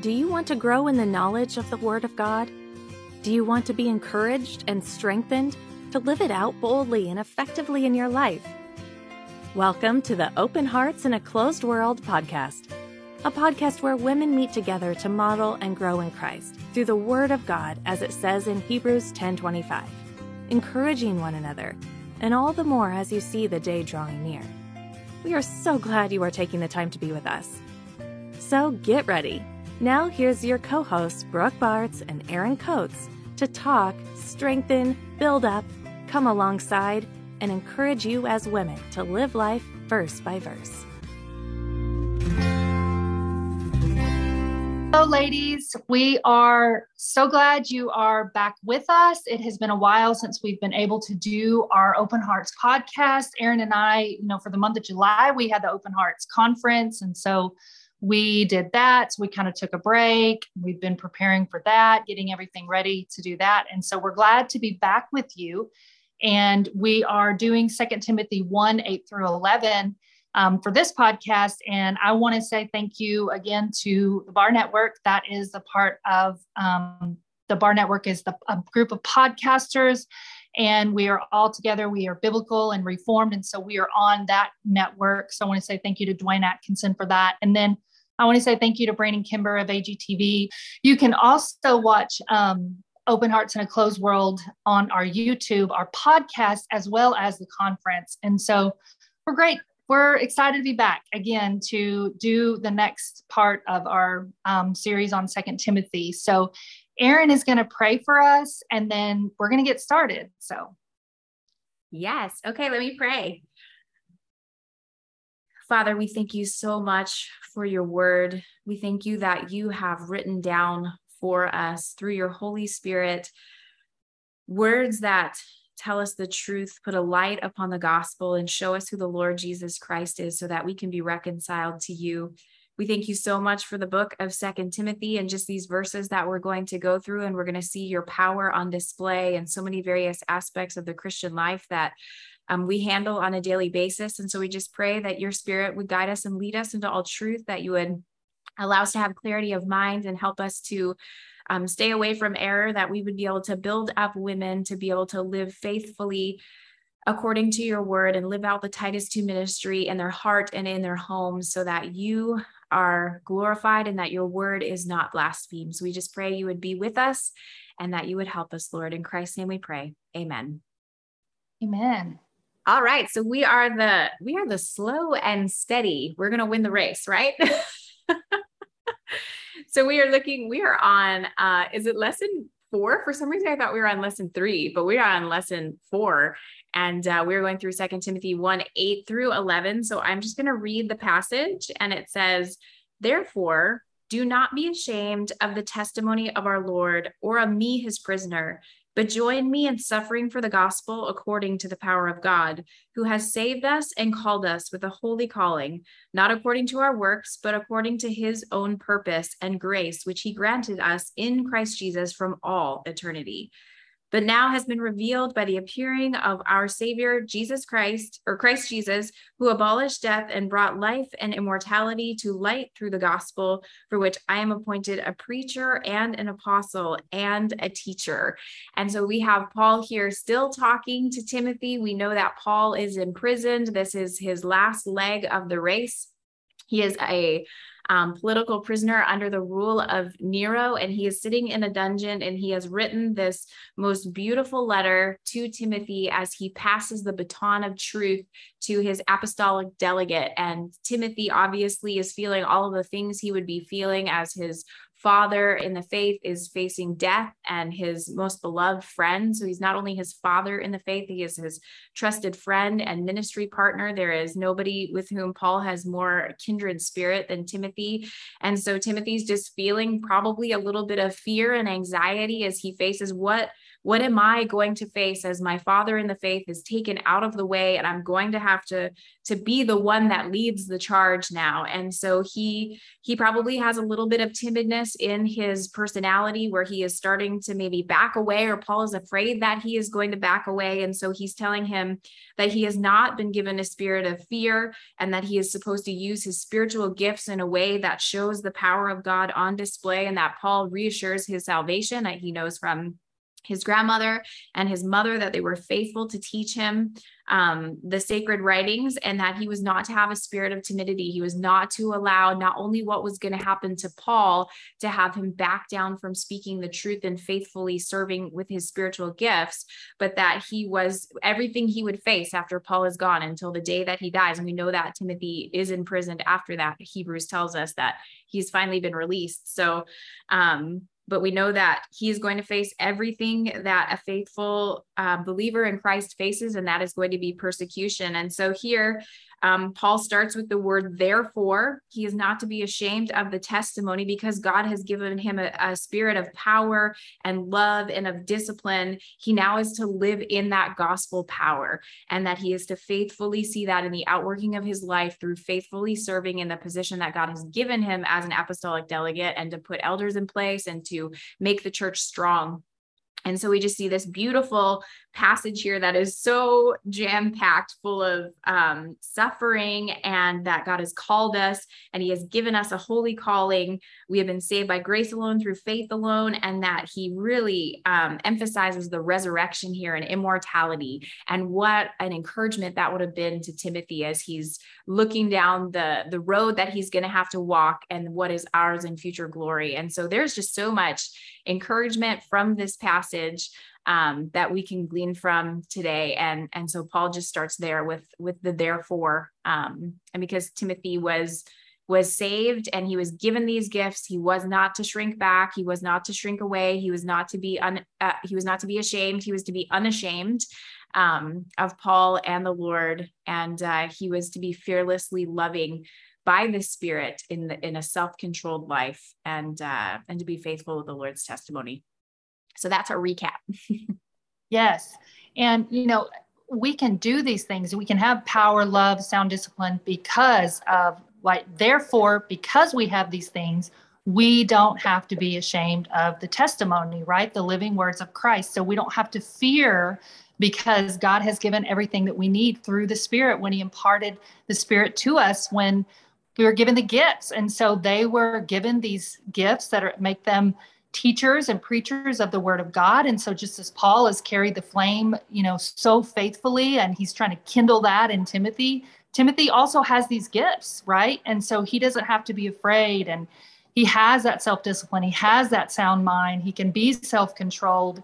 Do you want to grow in the knowledge of the Word of God? Do you want to be encouraged and strengthened to live it out boldly and effectively in your life? Welcome to the Open Hearts in a Closed World podcast, a podcast where women meet together to model and grow in Christ through the Word of God, as it says in Hebrews 10:25, encouraging one another, and all the more as you see the day drawing near. We are so glad you are taking the time to be with us. So get ready. Now here's your co-hosts, Brooke Bartz and Erin Coates, to talk, strengthen, build up, come alongside, and encourage you as women to live life verse by verse. Hello, ladies. We are so glad you are back with us. It has been a while since we've been able to do our Open Hearts podcast. Erin and I, for the month of July, we had the Open Hearts conference, and so we did that. So we kind of took a break. We've been preparing for that, getting everything ready to do that. And so we're glad to be back with you. And we are doing 2 Timothy 1:8-11 for this podcast. And I want to say thank you again to the Bar Network. That is the part of the Bar Network is a group of podcasters. And we are all together. We are biblical and reformed. And so we are on that network. So I want to say thank you to Dwayne Atkinson for that. And then I want to say thank you to Brandon Kimber of AGTV. You can also watch Open Hearts in a Closed World on our YouTube, our podcast, as well as the conference. And so we're great. We're excited to be back again to do the next part of our series on 2 Timothy. So Erin is going to pray for us, and then we're going to get started. So, yes. Okay, let me pray. Father, we thank you so much for your word. We thank you that you have written down for us through your Holy Spirit words that tell us the truth, put a light upon the gospel, and show us who the Lord Jesus Christ is so that we can be reconciled to you. We thank you so much for the book of 2 Timothy and just these verses that we're going to go through, and we're going to see your power on display in so many various aspects of the Christian life that we handle on a daily basis. And so we just pray that your Spirit would guide us and lead us into all truth, that you would allow us to have clarity of mind and help us to stay away from error, that we would be able to build up women to be able to live faithfully according to your word and live out the Titus 2 ministry in their heart and in their homes, so that you are glorified and that your word is not blasphemed. So we just pray you would be with us and that you would help us, Lord. In Christ's name we pray. Amen. Amen. All right. So we are the slow and steady. We're going to win the race, right? So we are on, is it lesson 4? For some reason, I thought we were on lesson 3, but we are on lesson 4. And we're going through 2 Timothy 1:8-11. So I'm just going to read the passage, and it says, "Therefore, do not be ashamed of the testimony of our Lord or of me, his prisoner, but join me in suffering for the gospel according to the power of God, who has saved us and called us with a holy calling, not according to our works, but according to his own purpose and grace, which he granted us in Christ Jesus from all eternity. But now has been revealed by the appearing of our Savior, Jesus Christ, or Christ Jesus, who abolished death and brought life and immortality to light through the gospel, for which I am appointed a preacher and an apostle and a teacher." And so we have Paul here still talking to Timothy. We know that Paul is imprisoned. This is his last leg of the race. He is a political prisoner under the rule of Nero, and he is sitting in a dungeon, and he has written this most beautiful letter to Timothy as he passes the baton of truth to his apostolic delegate. And Timothy obviously is feeling all of the things he would be feeling as his father in the faith is facing death and his most beloved friend. So he's not only his father in the faith, he is his trusted friend and ministry partner. There is nobody with whom Paul has more kindred spirit than Timothy. And so Timothy's just feeling probably a little bit of fear and anxiety as he faces what What am I going to face as my father in the faith is taken out of the way, and I'm going to have to be the one that leads the charge now? And so he probably has a little bit of timidness in his personality where he is starting to maybe back away, or Paul is afraid that he is going to back away. And so he's telling him that he has not been given a spirit of fear, and that he is supposed to use his spiritual gifts in a way that shows the power of God on display, and that Paul reassures his salvation that he knows from his grandmother and his mother, that they were faithful to teach him the sacred writings, and that he was not to have a spirit of timidity. He was not to allow not only what was going to happen to Paul to have him back down from speaking the truth and faithfully serving with his spiritual gifts, but that he was everything he would face after Paul is gone until the day that he dies. And we know that Timothy is imprisoned after that. Hebrews tells us that he's finally been released. So, but we know that he is going to face everything that a faithful believer in Christ faces, and that is going to be persecution. And so here, Paul starts with the word therefore. He is not to be ashamed of the testimony, because God has given him a spirit of power and love and of discipline. He now is to live in that gospel power, and that he is to faithfully see that in the outworking of his life through faithfully serving in the position that God has given him as an apostolic delegate, and to put elders in place and to make the church strong. And so we just see this beautiful passage here that is so jam-packed full of suffering, and that God has called us and he has given us a holy calling. We have been saved by grace alone through faith alone, and that he really emphasizes the resurrection here and immortality. And what an encouragement that would have been to Timothy as he's looking down the road that he's going to have to walk, and what is ours in future glory. And so there's just so much encouragement from this passage that we can glean from today. And so Paul just starts there with the therefore, and because Timothy was saved and he was given these gifts, he was not to shrink back. He was not to shrink away. He was not to be, he was not to be ashamed. He was to be unashamed of Paul and the Lord. And he was to be fearlessly loving by the Spirit in a self-controlled life, and to be faithful with the Lord's testimony. So that's our recap. Yes. And, you know, we can do these things. We can have power, love, sound discipline because of, like, therefore, because we have these things, we don't have to be ashamed of the testimony, right? The living words of Christ. So we don't have to fear, because God has given everything that we need through the Spirit when he imparted the Spirit to us when we were given the gifts. And so they were given these gifts that make them teachers and preachers of the word of God. And so just as Paul has carried the flame, you know, so faithfully, and he's trying to kindle that in Timothy, Timothy also has these gifts, right? And so he doesn't have to be afraid, and he has that self-discipline. He has that sound mind. He can be self-controlled,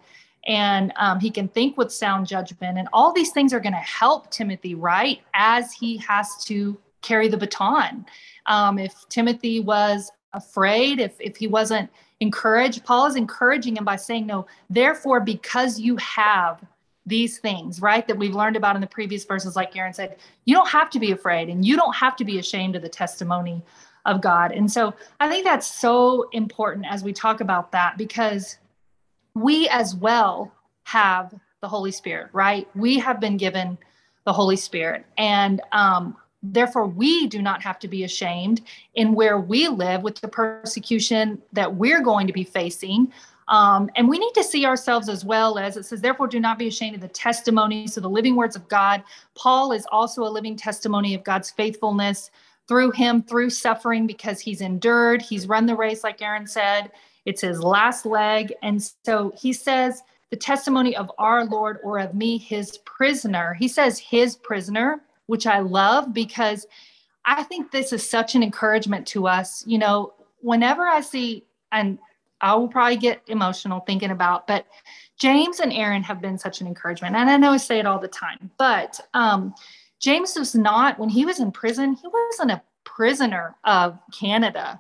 and he can think with sound judgment, and all these things are going to help Timothy, right? As he has to carry the baton. If Timothy was afraid, if he wasn't encouraged, Paul is encouraging him by saying, no, therefore, because you have these things, right, that we've learned about in the previous verses, like Erin said, you don't have to be afraid, and you don't have to be ashamed of the testimony of God. And so I think that's so important as we talk about that, because we as well have the Holy Spirit, right? We have been given the Holy Spirit, and therefore, we do not have to be ashamed in where we live with the persecution that we're going to be facing. And we need to see ourselves as well as it says, therefore, do not be ashamed of the testimony. So the living words of God. Paul is also a living testimony of God's faithfulness through him, through suffering, because he's endured. He's run the race, like Erin said. It's his last leg. And so he says, the testimony of our Lord, or of me, his prisoner. He says his prisoner, which I love, because I think this is such an encouragement to us. You know, whenever I see, and I will probably get emotional thinking about, but James and Erin have been such an encouragement. And I know I say it all the time, but James was not, when he was in prison, he wasn't a prisoner of Canada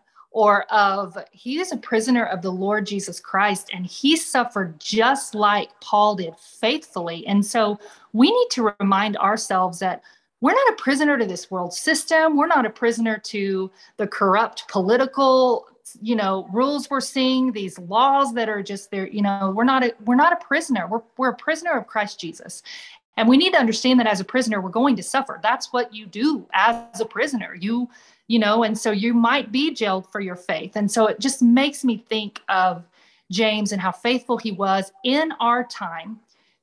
he is a prisoner of the Lord Jesus Christ, and he suffered just like Paul did, faithfully. And so we need to remind ourselves that we're not a prisoner to this world system. We're not a prisoner to the corrupt political you know, rules we're seeing, these laws that are just there, you know, we're not a prisoner. We're a prisoner of Christ Jesus. And we need to understand that as a prisoner, we're going to suffer. That's what you do as a prisoner. You know, and so you might be jailed for your faith. And so it just makes me think of James and how faithful he was in our time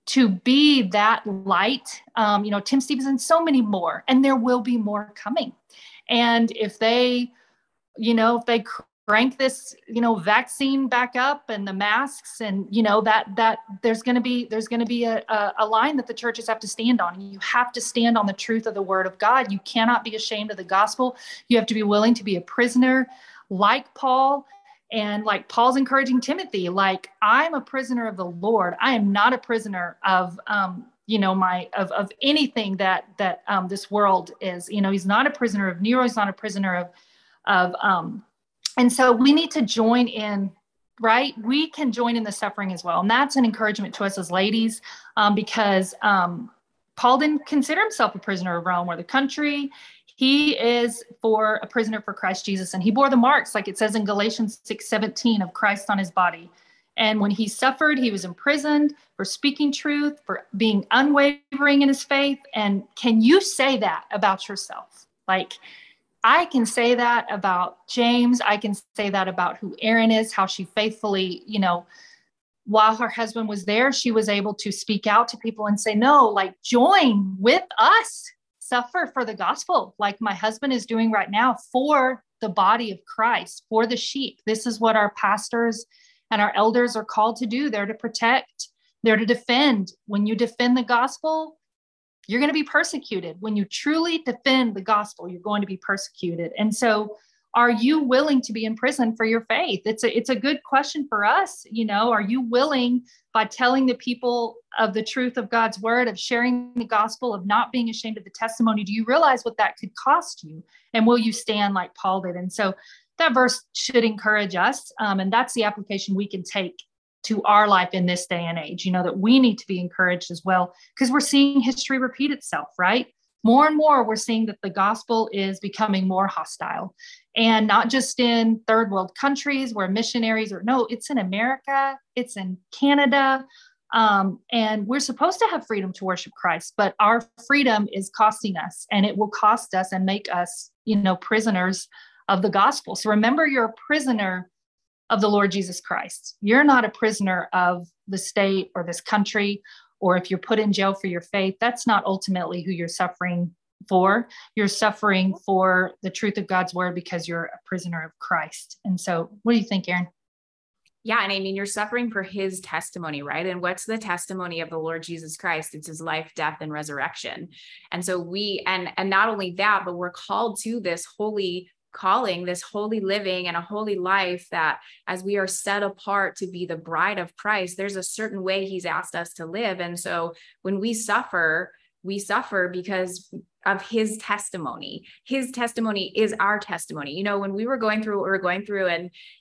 to be that light. You know, Tim Stevens and so many more, and there will be more coming. And if they, you know, if they crank this, you know, vaccine back up and the masks, and, you know, that there's going to be a line that the churches have to stand on. You have to stand on the truth of the word of God. You cannot be ashamed of the gospel. You have to be willing to be a prisoner like Paul. And like Paul's encouraging Timothy, like, I'm a prisoner of the Lord. I am not a prisoner of, you know, of anything that this world is. You know, he's not a prisoner of Nero. He's not a prisoner of and so we need to join in, right? We can join in the suffering as well. And that's an encouragement to us as ladies, because Paul didn't consider himself a prisoner of Rome or the country. He is a prisoner for Christ Jesus, and he bore the marks, like it says in Galatians 6:17, of Christ on his body. And when he suffered, he was imprisoned for speaking truth, for being unwavering in his faith. And can you say that about yourself? Like, I can say that about James. I can say that about who Erin is, how she faithfully, you know, while her husband was there, she was able to speak out to people and say, no, like, join with us. Suffer for the gospel, like my husband is doing right now for the body of Christ, for the sheep. This is what our pastors and our elders are called to do. They're to protect, they're to defend. When you defend the gospel, you're going to be persecuted. When you truly defend the gospel, you're going to be persecuted. And so, are you willing to be in prison for your faith? It's a good question for us. You know, are you willing, by telling the people of the truth of God's word, of sharing the gospel, of not being ashamed of the testimony, do you realize what that could cost you? And will you stand like Paul did? And so that verse should encourage us. And that's the application we can take to our life in this day and age, you know, that we need to be encouraged as well, because we're seeing history repeat itself, right? More and more, we're seeing that the gospel is becoming more hostile, and not just in third world countries where missionaries are, no, it's in America, it's in Canada. And we're supposed to have freedom to worship Christ, but our freedom is costing us, and it will cost us and make us, you know, prisoners of the gospel. So remember, you're a prisoner of the Lord Jesus Christ. You're not a prisoner of the state or this country, or if you're put in jail for your faith, that's not ultimately who you're suffering for. You're suffering for the truth of God's word because you're a prisoner of Christ. And so what do you think, Erin? Yeah. And I mean, you're suffering for his testimony, right? And what's the testimony of the Lord Jesus Christ? It's his life, death, and resurrection. And so and not only that, but we're called to this holy calling, this holy living and a holy life, that as we are set apart to be the bride of Christ, there's a certain way he's asked us to live. And so when we suffer because of his testimony. His testimony is our testimony. You know, when we were going through what we were going through,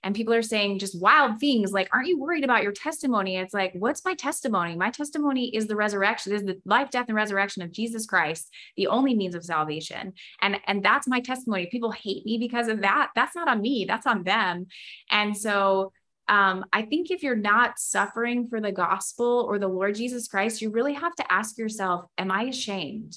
and people are saying just wild things like, aren't you worried about your testimony? It's like, what's my testimony? My testimony is the resurrection, is the life, death, and resurrection of Jesus Christ, the only means of salvation. And that's my testimony. People hate me because of that. That's not on me, that's on them. And so I think if you're not suffering for the gospel or the Lord Jesus Christ, you really have to ask yourself, am I ashamed?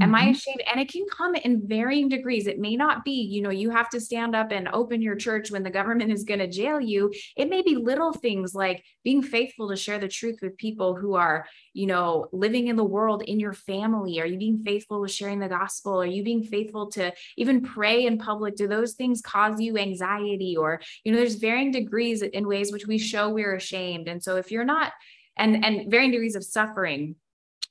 Am I ashamed? And it can come in varying degrees. It may not be, you know, you have to stand up and open your church when the government is going to jail you. It may be little things like being faithful to share the truth with people who are, you know, living in the world in your family. Are you being faithful with sharing the gospel? Are you being faithful to even pray in public? Do those things cause you anxiety? Or, you know, there's varying degrees in ways which we show we're ashamed. And so if you're not, and varying degrees of suffering.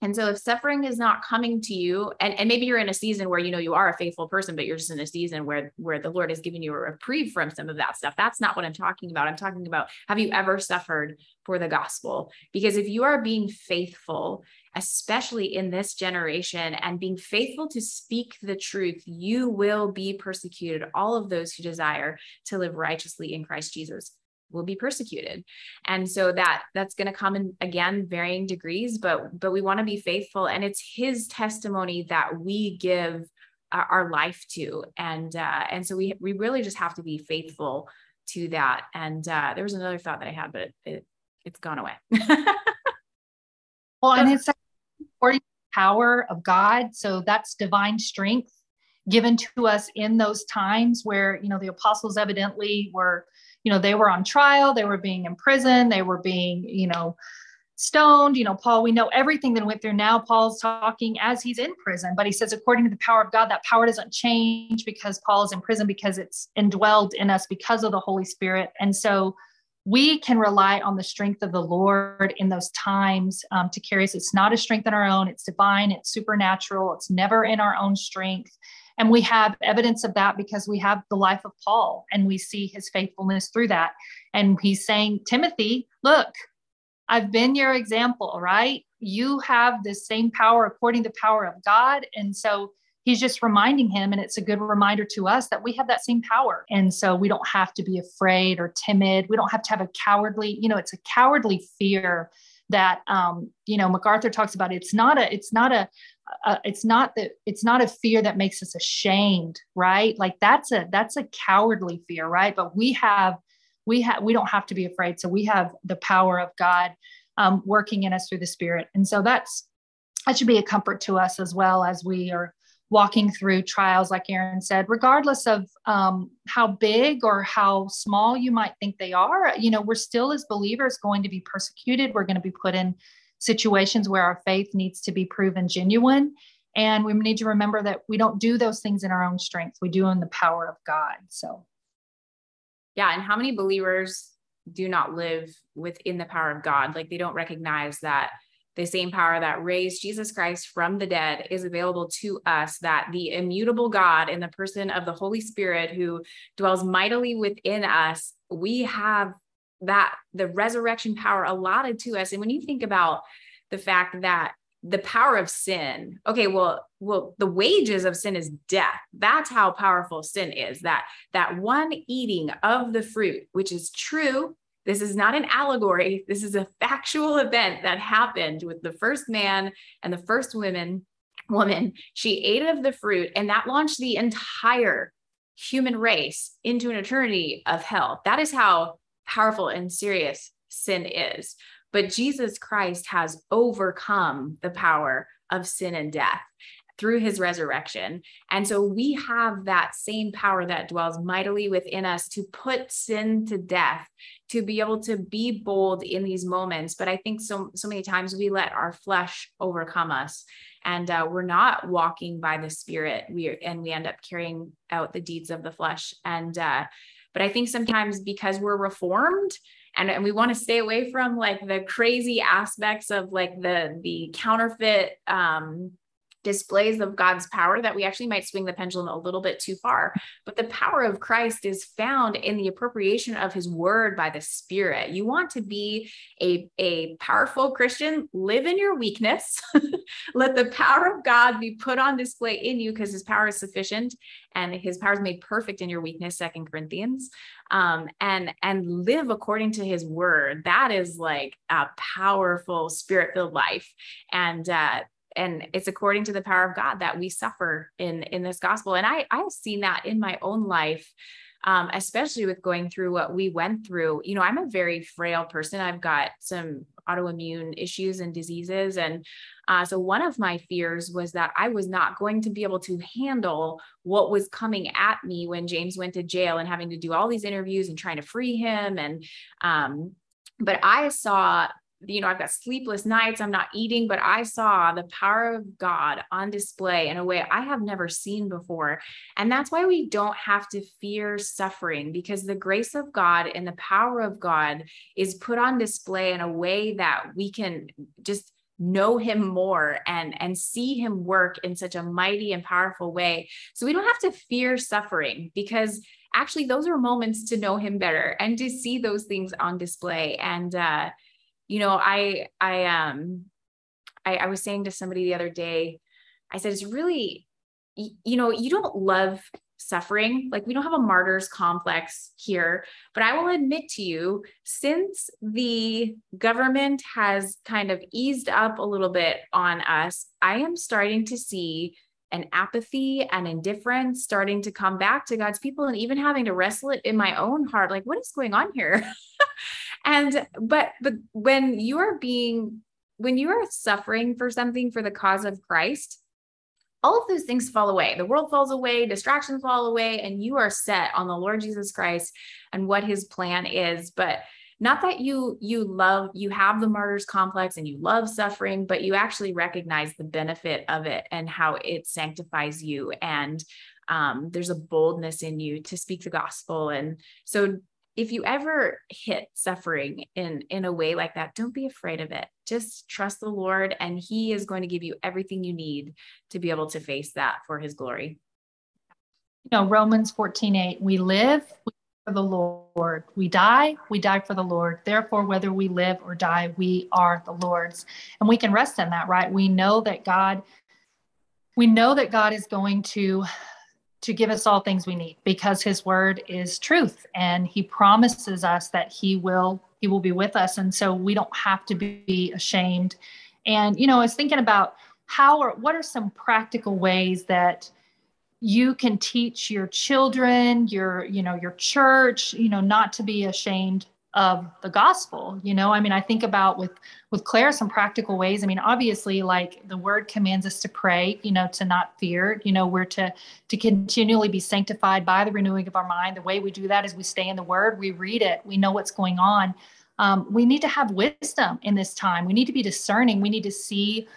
And so if suffering is not coming to you, and maybe you're in a season where, you know, you are a faithful person, but you're just in a season where the Lord has given you a reprieve from some of that stuff. That's not what I'm talking about. I'm talking about, have you ever suffered for the gospel? Because if you are being faithful, especially in this generation, and being faithful to speak the truth, you will be persecuted. All of those who desire to live righteously in Christ Jesus will be persecuted. And so that's going to come in, again, varying degrees, but we want to be faithful, and it's his testimony that we give our life to. And so we really just have to be faithful to that. And there was another thought that I had, but it's gone away. Well, and it's according to the power of God. So that's divine strength given to us in those times where, you know, the apostles evidently were, you know, they were on trial, they were being imprisoned, they were being, you know, stoned, you know, Paul, we know everything that went through. Now Paul's talking as he's in prison, but he says, according to the power of God, that power doesn't change because Paul is in prison, because it's indwelled in us because of the Holy Spirit. And so we can rely on the strength of the Lord in those times to carry us. It's not a strength on our own. It's divine. It's supernatural. It's never in our own strength. And we have evidence of that because we have the life of Paul and we see his faithfulness through that. And he's saying, Timothy, look, I've been your example, right? You have the same power according to the power of God. And so he's just reminding him, and it's a good reminder to us that we have that same power. And so we don't have to be afraid or timid. We don't have to have a cowardly, you know, it's a cowardly fear that, you know, MacArthur talks about. It's not a fear that makes us ashamed, right? Like that's a cowardly fear, right? But we don't have to be afraid. So we have the power of God working in us through the Spirit. And so that should be a comfort to us as well as we are walking through trials, like Erin said, regardless of how big or how small you might think they are, you know, we're still as believers going to be persecuted. We're going to be put in situations where our faith needs to be proven genuine. And we need to remember that we don't do those things in our own strength. We do in the power of God. So. Yeah. And how many believers do not live within the power of God? Like they don't recognize that the same power that raised Jesus Christ from the dead is available to us, that the immutable God in the person of the Holy Spirit who dwells mightily within us, we have that, the resurrection power allotted to us. And when you think about the fact that the power of sin, okay, well, the wages of sin is death. That's how powerful sin is, that one eating of the fruit, which is true. This is not an allegory. This is a factual event that happened with the first man and the first woman. She ate of the fruit, and that launched the entire human race into an eternity of hell. That is how powerful and serious sin is. But Jesus Christ has overcome the power of sin and death through his resurrection. And so we have that same power that dwells mightily within us to put sin to death, to be able to be bold in these moments. But I think so many times we let our flesh overcome us, and we're not walking by the Spirit. We end up carrying out the deeds of the flesh. And, but I think sometimes because we're reformed, and we want to stay away from like the crazy aspects of like the counterfeit displays of God's power, that we actually might swing the pendulum a little bit too far. But the power of Christ is found in the appropriation of his word by the Spirit. You want to be a powerful Christian, live in your weakness. Let the power of God be put on display in you, because his power is sufficient and his power is made perfect in your weakness, 2 Corinthians, and live according to his word. That is like a powerful Spirit-filled life. And it's according to the power of God that we suffer in this gospel. And I've seen that in my own life, especially with going through what we went through. You know, I'm a very frail person. I've got some autoimmune issues and diseases. And so one of my fears was that I was not going to be able to handle what was coming at me when James went to jail and having to do all these interviews and trying to free him. And, but I saw, you know, I've got sleepless nights, I'm not eating, but I saw the power of God on display in a way I have never seen before. And that's why we don't have to fear suffering, because the grace of God and the power of God is put on display in a way that we can just know him more and see him work in such a mighty and powerful way. So we don't have to fear suffering, because actually those are moments to know him better and to see those things on display. And, you know, I was saying to somebody the other day, I said, it's really, you know, you don't love suffering. Like we don't have a martyr's complex here, but I will admit to you, since the government has kind of eased up a little bit on us, I am starting to see and apathy and indifference starting to come back to God's people, and even having to wrestle it in my own heart, like, what is going on here? But when you are suffering for something for the cause of Christ, all of those things fall away. The world falls away, distractions fall away, and you are set on the Lord Jesus Christ and what his plan is. But not that you have the martyrs complex and you love suffering, but you actually recognize the benefit of it and how it sanctifies you. And there's a boldness in you to speak the gospel. And so if you ever hit suffering in a way like that, don't be afraid of it. Just trust the Lord, and he is going to give you everything you need to be able to face that for his glory. You know, Romans 14:8, we live for the Lord. We die for the Lord. Therefore, whether we live or die, we are the Lord's. And we can rest in that, right? We know that God is going to give us all things we need, because his word is truth, and he promises us that he will be with us. And so we don't have to be ashamed. And, you know, I was thinking about what are some practical ways that you can teach your children, your church, not to be ashamed of the gospel. I think about with Claire, some practical ways. Obviously, like, the word commands us to pray, to not fear, we're to continually be sanctified by the renewing of our mind. The way we do that is we stay in the word, we read it, we know what's going on. We need to have wisdom in this time. We need to be discerning. We need to see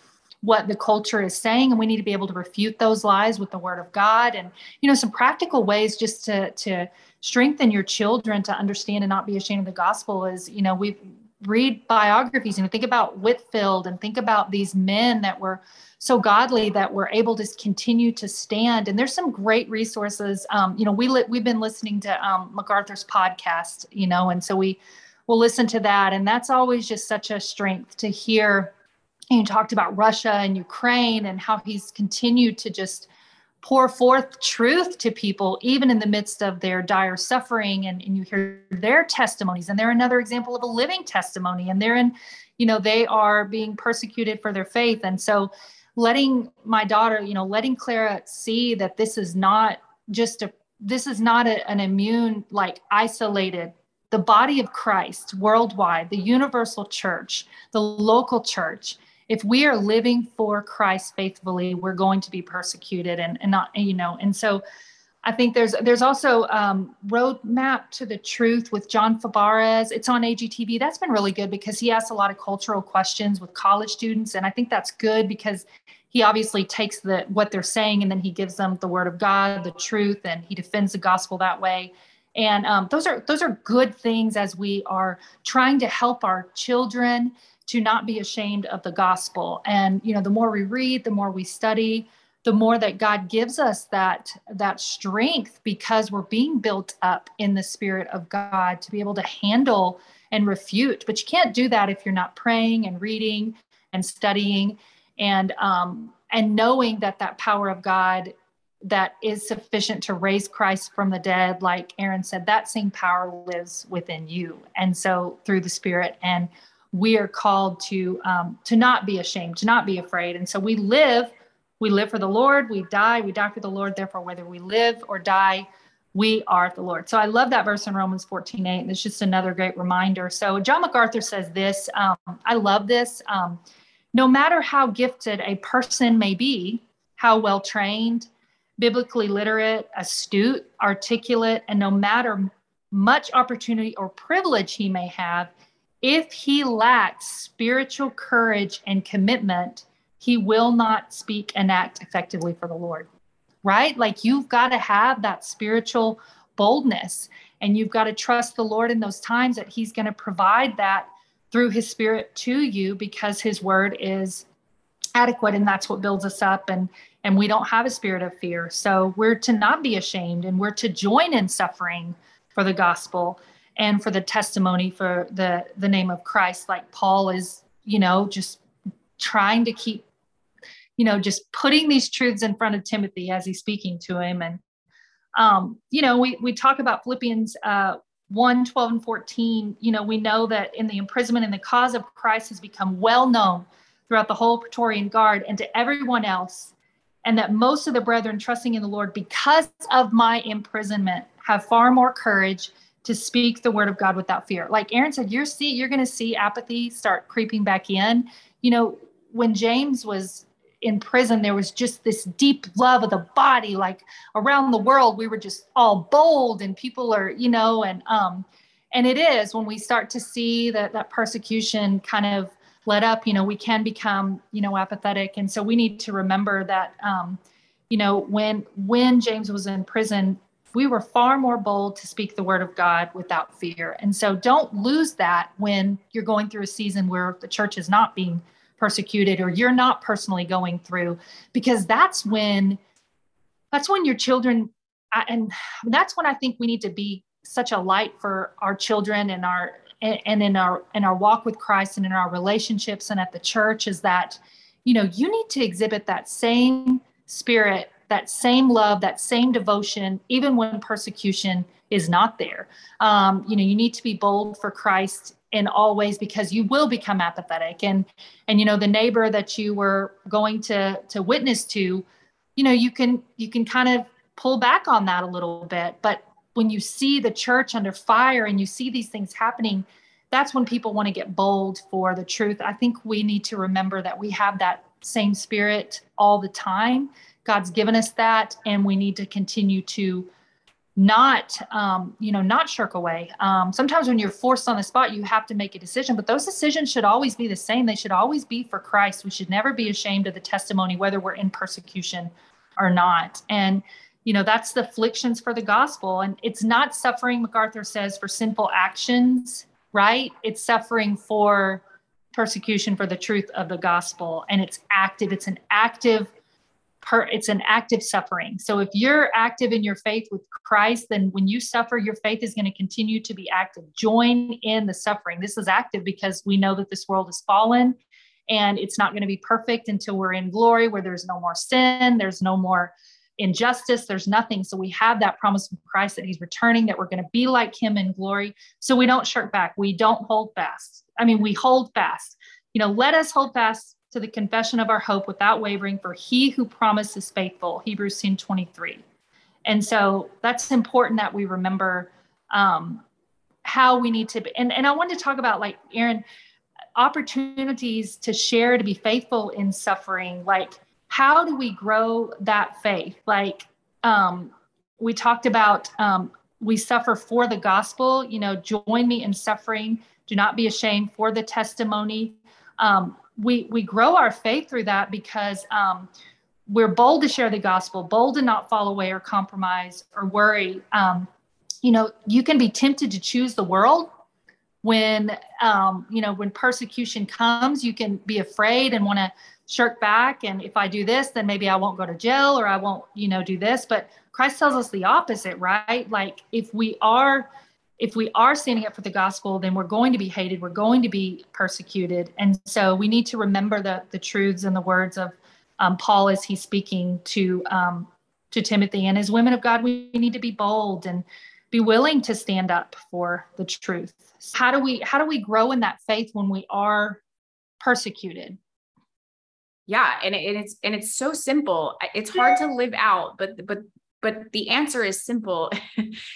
what the culture is saying, and we need to be able to refute those lies with the word of God. And, some practical ways just to strengthen your children to understand and not be ashamed of the gospel is, we read biographies, and think about Whitfield, and think about these men that were so godly that were able to continue to stand. And there's some great resources. We've been listening to MacArthur's podcast, and so we will listen to that. And that's always just such a strength to hear. And you talked about Russia and Ukraine and how he's continued to just pour forth truth to people, even in the midst of their dire suffering. And you hear their testimonies, and they're another example of a living testimony. And they're they are being persecuted for their faith. And so letting my daughter, letting Clara see that this is not just an immune, like, isolated, the body of Christ worldwide, the universal church, the local church. If we are living for Christ faithfully, we're going to be persecuted and not, and so I think there's also Roadmap to the Truth with John Fabares. It's on AGTV. That's been really good because he asks a lot of cultural questions with college students. And I think that's good because he obviously takes what they're saying, and then he gives them the word of God, the truth, and he defends the gospel that way. And those are good things as we are trying to help our children to not be ashamed of the gospel. And, the more we read, the more we study, the more that God gives us that strength, because we're being built up in the Spirit of God to be able to handle and refute. But you can't do that if you're not praying and reading and studying and knowing that power of God that is sufficient to raise Christ from the dead. Like Erin said, that same power lives within you. And so through the Spirit, and we are called to not be ashamed, to not be afraid. And so we live for the Lord, we die for the Lord. Therefore, whether we live or die, we are the Lord. So I love that verse in Romans 14:8. And it's just another great reminder. So John MacArthur says this, I love this. No matter how gifted a person may be, how well-trained, biblically literate, astute, articulate, and no matter much opportunity or privilege he may have, if he lacks spiritual courage and commitment, he will not speak and act effectively for the Lord, right? Like, you've got to have that spiritual boldness, and you've got to trust the Lord in those times that he's going to provide that through his Spirit to you, because his word is adequate, and that's what builds us up. And we don't have a spirit of fear. So we're to not be ashamed, and we're to join in suffering for the gospel and for the testimony for the name of Christ. Like Paul is, just trying to keep, just putting these truths in front of Timothy as he's speaking to him. And, we talk about Philippians 1:12 and 14. We know that in the imprisonment and the cause of Christ has become well known throughout the whole Praetorian Guard and to everyone else. and that most of the brethren trusting in the Lord because of my imprisonment have far more courage to speak the word of God without fear. Like Erin said, you're going to see apathy start creeping back in. You know, when James was in prison, there was just this deep love of the body. Like around the world, we were just all bold and people are, you know, and it is when we start to see that persecution kind of let up, you know, we can become, you know, apathetic. And so we need to remember that, you know, when James was in prison, we were far more bold to speak the word of God without fear. And so don't lose that when you're going through a season where the church is not being persecuted or you're not personally going through, because that's when your children, and that's when I think we need to be such a light for our children and in our walk with Christ and in our relationships and at the church, is that, you know, you need to exhibit that same spirit, that same love, that same devotion, even when persecution is not there. You know, you need to be bold for Christ in all ways, because you will become apathetic. And you know, the neighbor that you were going to witness to, you know, you can kind of pull back on that a little bit. But when you see the church under fire and you see these things happening, that's when people want to get bold for the truth. I think we need to remember that we have that same spirit all the time. God's given us that, and we need to continue to not shirk away. Sometimes when you're forced on the spot, you have to make a decision, but those decisions should always be the same. They should always be for Christ. We should never be ashamed of the testimony, whether we're in persecution or not. And, you know, that's the afflictions for the gospel. And it's not suffering, MacArthur says, for sinful actions, right? It's suffering for persecution for the truth of the gospel. And it's active. It's an active suffering. So if you're active in your faith with Christ, then when you suffer, your faith is going to continue to be active. Join in the suffering. This is active because we know that this world is fallen and it's not going to be perfect until we're in glory, where there's no more sin, there's no more injustice, there's nothing. So we have that promise from Christ that he's returning, that we're going to be like him in glory. So we don't shirk back. We don't hold fast. I mean, we hold fast. You know, let us hold fast to the confession of our hope without wavering, for he who promised is faithful, Hebrews 10:23. And so that's important that we remember how we need to be. And I wanted to talk about, like, Erin, opportunities to share, to be faithful in suffering. Like, how do we grow that faith? Like, we talked about, we suffer for the gospel, you know, join me in suffering. Do not be ashamed for the testimony. We grow our faith through that, because we're bold to share the gospel, bold to not fall away or compromise or worry. You know, you can be tempted to choose the world when, you know, when persecution comes, you can be afraid and want to shirk back. And if I do this, then maybe I won't go to jail, or I won't, you know, do this. But Christ tells us the opposite, right? Like, if we are standing up for the gospel, then we're going to be hated. We're going to be persecuted. And so we need to remember the truths and the words of Paul as he's speaking to Timothy. And as women of God, we need to be bold and be willing to stand up for the truth. How do we grow in that faith when we are persecuted? Yeah. And it's so simple. It's hard to live out, but the answer is simple.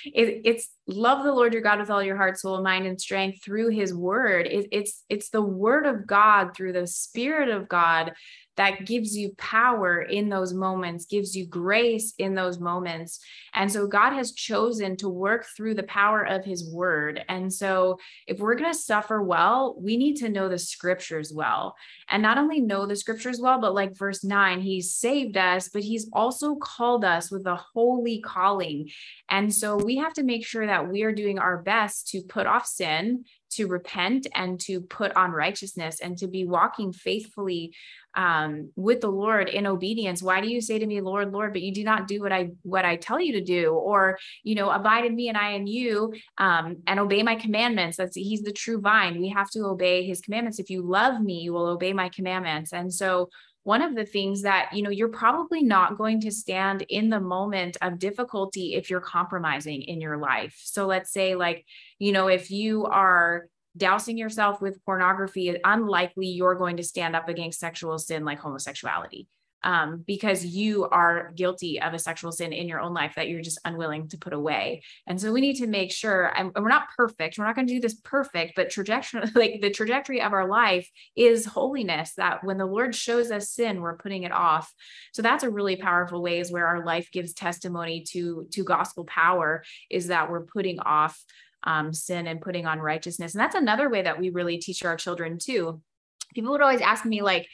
It's love the Lord your God with all your heart, soul, mind, and strength through his word. It's the word of God through the spirit of God that gives you power in those moments, gives you grace in those moments. And so God has chosen to work through the power of his word. And so if we're going to suffer well, we need to know the scriptures well, and not only know the scriptures well, but like verse 9, he saved us, but he's also called us with a holy calling. And so we have to make sure that we are doing our best to put off sin, to repent, and to put on righteousness, and to be walking faithfully with the Lord in obedience. Why do you say to me, Lord, Lord, but you do not do what I tell you to do? Or, you know, abide in me and I in you, and obey my commandments. He's the true vine. We have to obey his commandments. If you love me, you will obey my commandments. And so one of the things that, you know, you're probably not going to stand in the moment of difficulty if you're compromising in your life. So let's say, like, you know, if you are dousing yourself with pornography, it's unlikely you're going to stand up against sexual sin like homosexuality, because you are guilty of a sexual sin in your own life that you're just unwilling to put away. And so we need to make sure, and we're not perfect. We're not going to do this perfect, but the trajectory of our life is holiness, that when the Lord shows us sin, we're putting it off. So that's a really powerful ways where our life gives testimony to gospel power, is that we're putting off sin and putting on righteousness. And that's another way that we really teach our children too. People would always ask me like,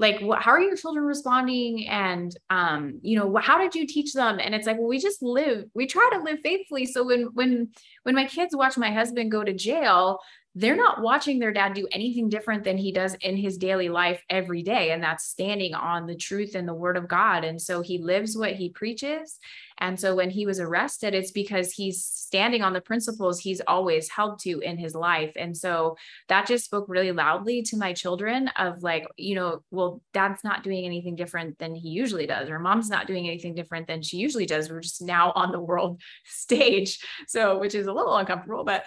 how are your children responding? And, how did you teach them? And it's like, well, we try to live faithfully. So when my kids watch my husband go to jail, they're not watching their dad do anything different than he does in his daily life every day. And that's standing on the truth and the word of God. And so he lives what he preaches. And so when he was arrested, it's because he's standing on the principles he's always held to in his life. And so that just spoke really loudly to my children of well, dad's not doing anything different than he usually does, or mom's not doing anything different than she usually does. We're just now on the world stage. So, which is a little uncomfortable, but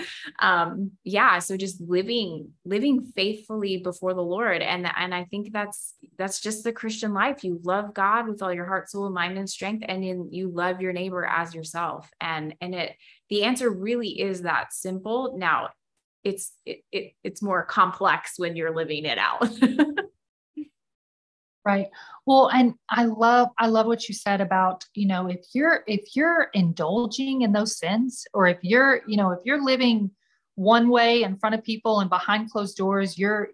so just living faithfully before the Lord. And I think that's just the Christian life. You love God with all your heart, soul, mind, and strength. And you love your neighbor as yourself. And the answer really is that simple. Now it's more complex when you're living it out. Right. Well, and I love what you said about, if you're indulging in those sins, or if you're living one way in front of people and behind closed doors, you're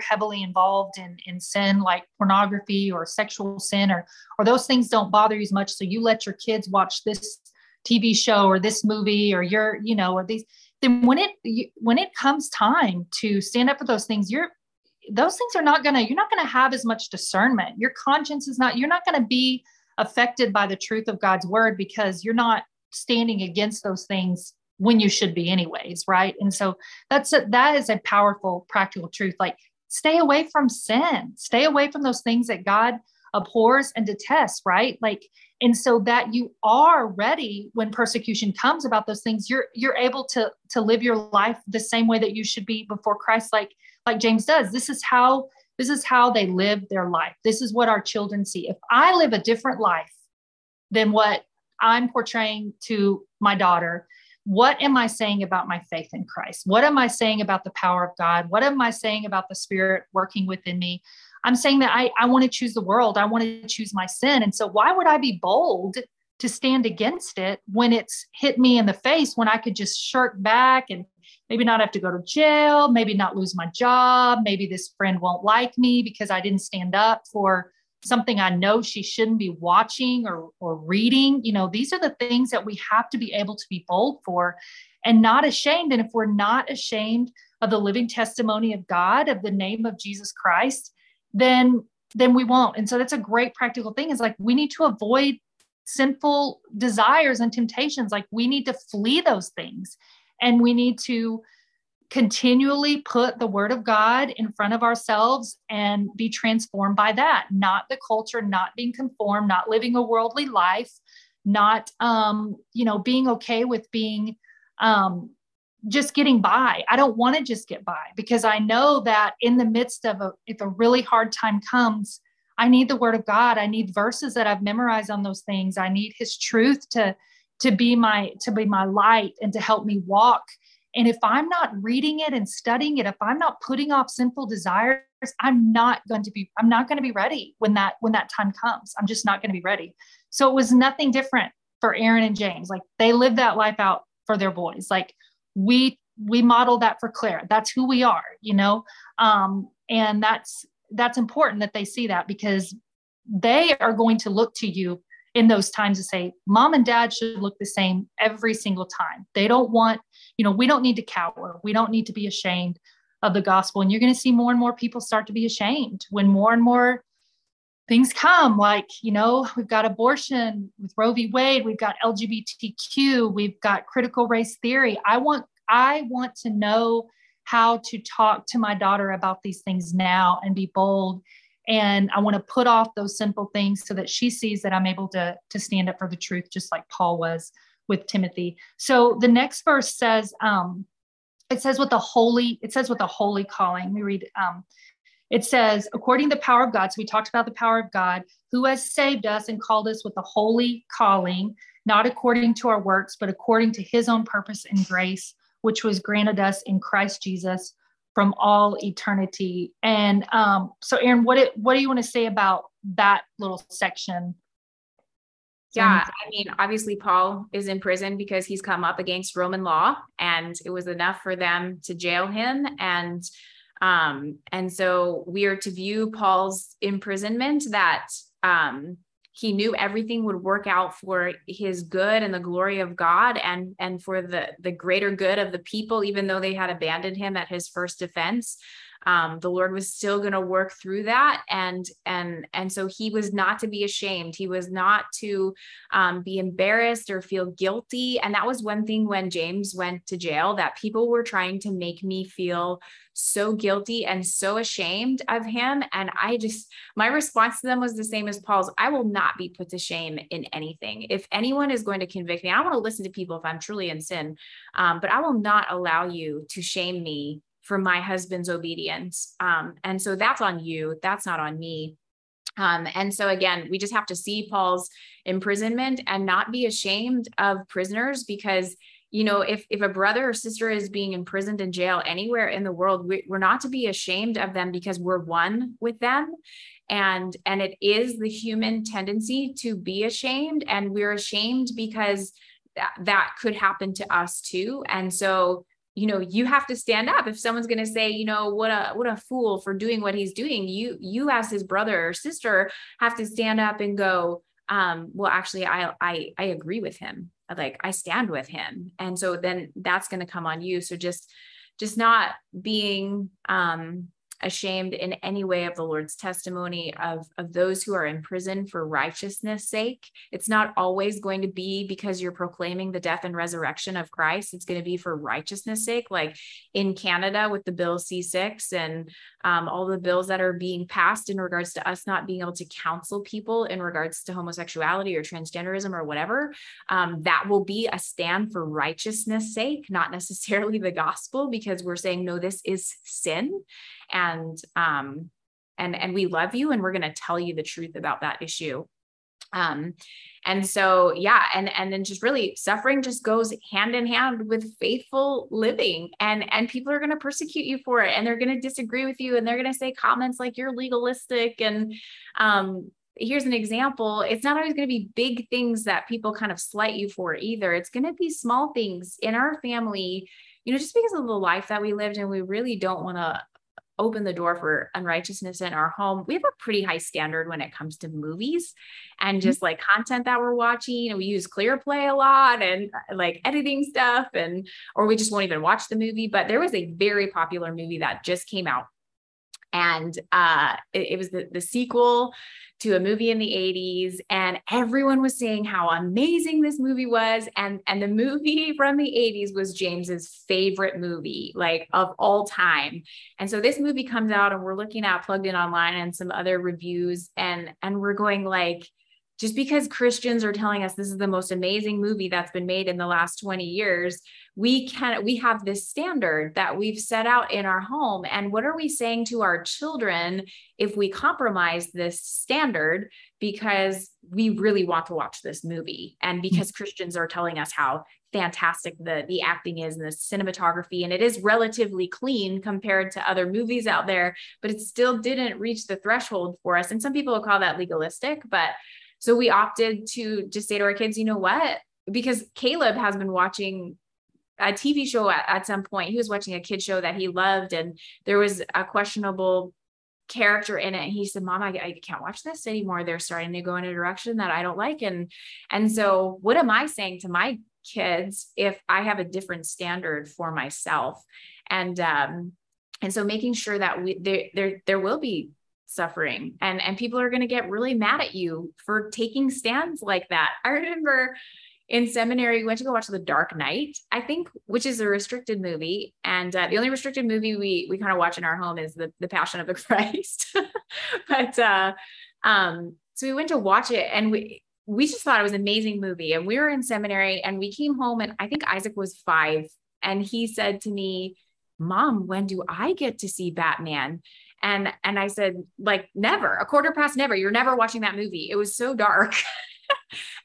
heavily involved in sin, like pornography or sexual sin, or those things don't bother you as much. So you let your kids watch this TV show or this movie, or then when it comes time to stand up for those things, you're not going to have as much discernment. Your conscience you're not going to be affected by the truth of God's word, because you're not standing against those things when you should be anyways. Right. And so that is a powerful, practical truth. Like, stay away from sin, stay away from those things that God abhors and detests. Right. Like, and so that you are ready when persecution comes about those things, you're able to live your life the same way that you should be before Christ. Like James does, this is how they live their life. This is what our children see. If I live a different life than what I'm portraying to my daughter, what am I saying about my faith in Christ? What am I saying about the power of God? What am I saying about the Spirit working within me? I'm saying that I want to choose the world. I want to choose my sin. And so why would I be bold to stand against it when it's hit me in the face, when I could just shirk back and maybe not have to go to jail, maybe not lose my job, maybe this friend won't like me because I didn't stand up for something I know she shouldn't be watching or reading. These are the things that we have to be able to be bold for and not ashamed. And if we're not ashamed of the living testimony of God, of the name of Jesus Christ, then we won't. And so that's a great practical thing, is like, we need to avoid sinful desires and temptations. Like, we need to flee those things, and we need to continually put the word of God in front of ourselves and be transformed by that, not the culture, not being conformed, not living a worldly life, not, being okay with being, just getting by. I don't want to just get by, because I know that in the midst of if a really hard time comes, I need the word of God. I need verses that I've memorized on those things. I need his truth to be my light and to help me walk. And if I'm not reading it and studying it, if I'm not putting off sinful desires, I'm not going to be ready when that time comes. I'm just not going to be ready. So it was nothing different for Erin and James. Like, they lived that life out for their boys. Like, we modeled that for Claire. That's who we are, and that's important that they see that, because they are going to look to you in those times to say, mom and dad should look the same every single time. They don't want, we don't need to cower. We don't need to be ashamed of the gospel. And you're going to see more and more people start to be ashamed when more and more things come. Like, we've got abortion with Roe v. Wade. We've got LGBTQ. We've got critical race theory. I want to know how to talk to my daughter about these things now and be bold. And I want to put off those sinful things so that she sees that I'm able to stand up for the truth, just like Paul was with Timothy. So the next verse says, it says with the holy calling. We read, It says, according to the power of God, so we talked about the power of God, who has saved us and called us with a holy calling, not according to our works, but according to his own purpose and grace, which was granted us in Christ Jesus from all eternity. And so, Erin, what do you want to say about that little section? Yeah, I mean, obviously Paul is in prison because he's come up against Roman law, and it was enough for them to jail him. And so we are to view Paul's imprisonment that, he knew everything would work out for his good and the glory of God, and for the greater good of the people, even though they had abandoned him at his first defense. The Lord was still going to work through that. And so he was not to be ashamed. He was not to be embarrassed or feel guilty. And that was one thing when James went to jail, that people were trying to make me feel so guilty and so ashamed of him. And I just, my response to them was the same as Paul's. I will not be put to shame in anything. If anyone is going to convict me, I don't want to listen to people if I'm truly in sin, but I will not allow you to shame me for my husband's obedience. And so that's on you. That's not on me. And so again, we just have to see Paul's imprisonment and not be ashamed of prisoners, because, you know, if a brother or sister is being imprisoned in jail anywhere in the world, we're not to be ashamed of them, because we're one with them. And it is the human tendency to be ashamed, and we're ashamed because that could happen to us too. And so, you know, you have to stand up. If someone's going to say, you know, what a fool for doing what he's doing, you as his brother or sister have to stand up and go, well, actually, I agree with him. Like, I stand with him. And so then that's going to come on you. So just not being, ashamed in any way of the Lord's testimony of those who are in prison for righteousness' sake. It's not always going to be because you're proclaiming the death and resurrection of Christ. It's going to be for righteousness' sake, like in Canada with the bill C6 and all the bills that are being passed in regards to us not being able to counsel people in regards to homosexuality or transgenderism or whatever. That will be a stand for righteousness' sake, not necessarily the gospel, because we're saying, no, this is sin. And we love you, and we're going to tell you the truth about that issue. And so, yeah. And then just really suffering just goes hand in hand with faithful living, and people are going to persecute you for it, and they're going to disagree with you, and they're going to say comments like you're legalistic. And, here's an example. It's not always going to be big things that people kind of slight you for either. It's going to be small things in our family, you know, just because of the life that we lived, and we really don't want to open the door for unrighteousness in our home. We have a pretty high standard when it comes to movies and just like content that we're watching. And we use ClearPlay a lot and like editing stuff, or we just won't even watch the movie. But there was a very popular movie that just came out, and it was the sequel to a movie in the 80s, and everyone was saying how amazing this movie was. And the movie from the 80s was James's favorite movie, like of all time. And so this movie comes out, and we're looking at Plugged In Online and some other reviews, and we're going like, just because Christians are telling us this is the most amazing movie that's been made in the last 20 years, we have this standard that we've set out in our home. And what are we saying to our children if we compromise this standard because we really want to watch this movie, and because Christians are telling us how fantastic the acting is and the cinematography, and it is relatively clean compared to other movies out there, but it still didn't reach the threshold for us. And some people will call that legalistic, but so we opted to just say to our kids, you know what, because Caleb has been watching a TV show at some point. He was watching a kid show that he loved, and there was a questionable character in it. And he said, Mom, I can't watch this anymore. They're starting to go in a direction that I don't like. And so what am I saying to my kids if I have a different standard for myself? And so making sure that there will be suffering, and people are going to get really mad at you for taking stands like that. I remember in seminary, we went to go watch The Dark Knight, I think, which is a restricted movie. And the only restricted movie we kind of watch in our home is the Passion of the Christ. But so we went to watch it, and we just thought it was an amazing movie. And we were in seminary, and we came home, and I think Isaac was 5, and he said to me, Mom, when do I get to see Batman? And I said, like, never, 1:15, never, you're never watching that movie. It was so dark.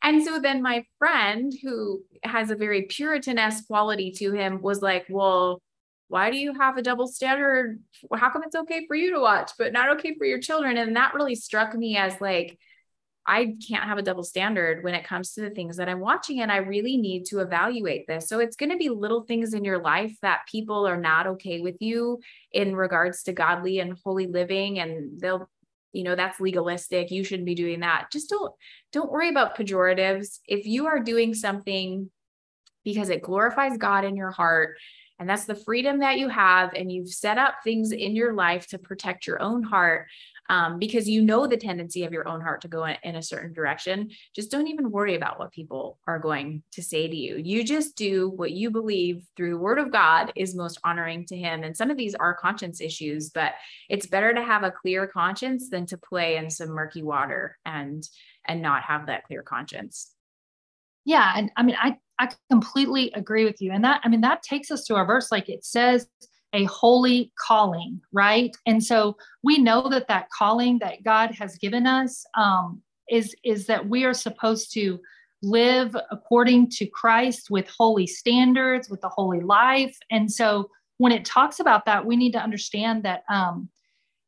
And so then my friend, who has a very Puritan-esque quality to him, was like, well, why do you have a double standard? How come it's okay for you to watch, but not okay for your children? And that really struck me as like, I can't have a double standard when it comes to the things that I'm watching, and I really need to evaluate this. So it's going to be little things in your life that people are not okay with you in regards to godly and holy living. And they'll, you know, that's legalistic. You shouldn't be doing that. Just don't worry about pejoratives. If you are doing something because it glorifies God in your heart, and that's the freedom that you have, and you've set up things in your life to protect your own heart, because you know the tendency of your own heart to go in a certain direction, just don't even worry about what people are going to say to you. You just do what you believe through the word of God is most honoring to him. And some of these are conscience issues, but it's better to have a clear conscience than to play in some murky water and not have that clear conscience. Yeah. And I mean, I completely agree with you. And that, I mean, that takes us to our verse. Like it says, a holy calling, right? And so we know that that calling that God has given us is that we are supposed to live according to Christ with holy standards, with a holy life. And so when it talks about that, we need to understand that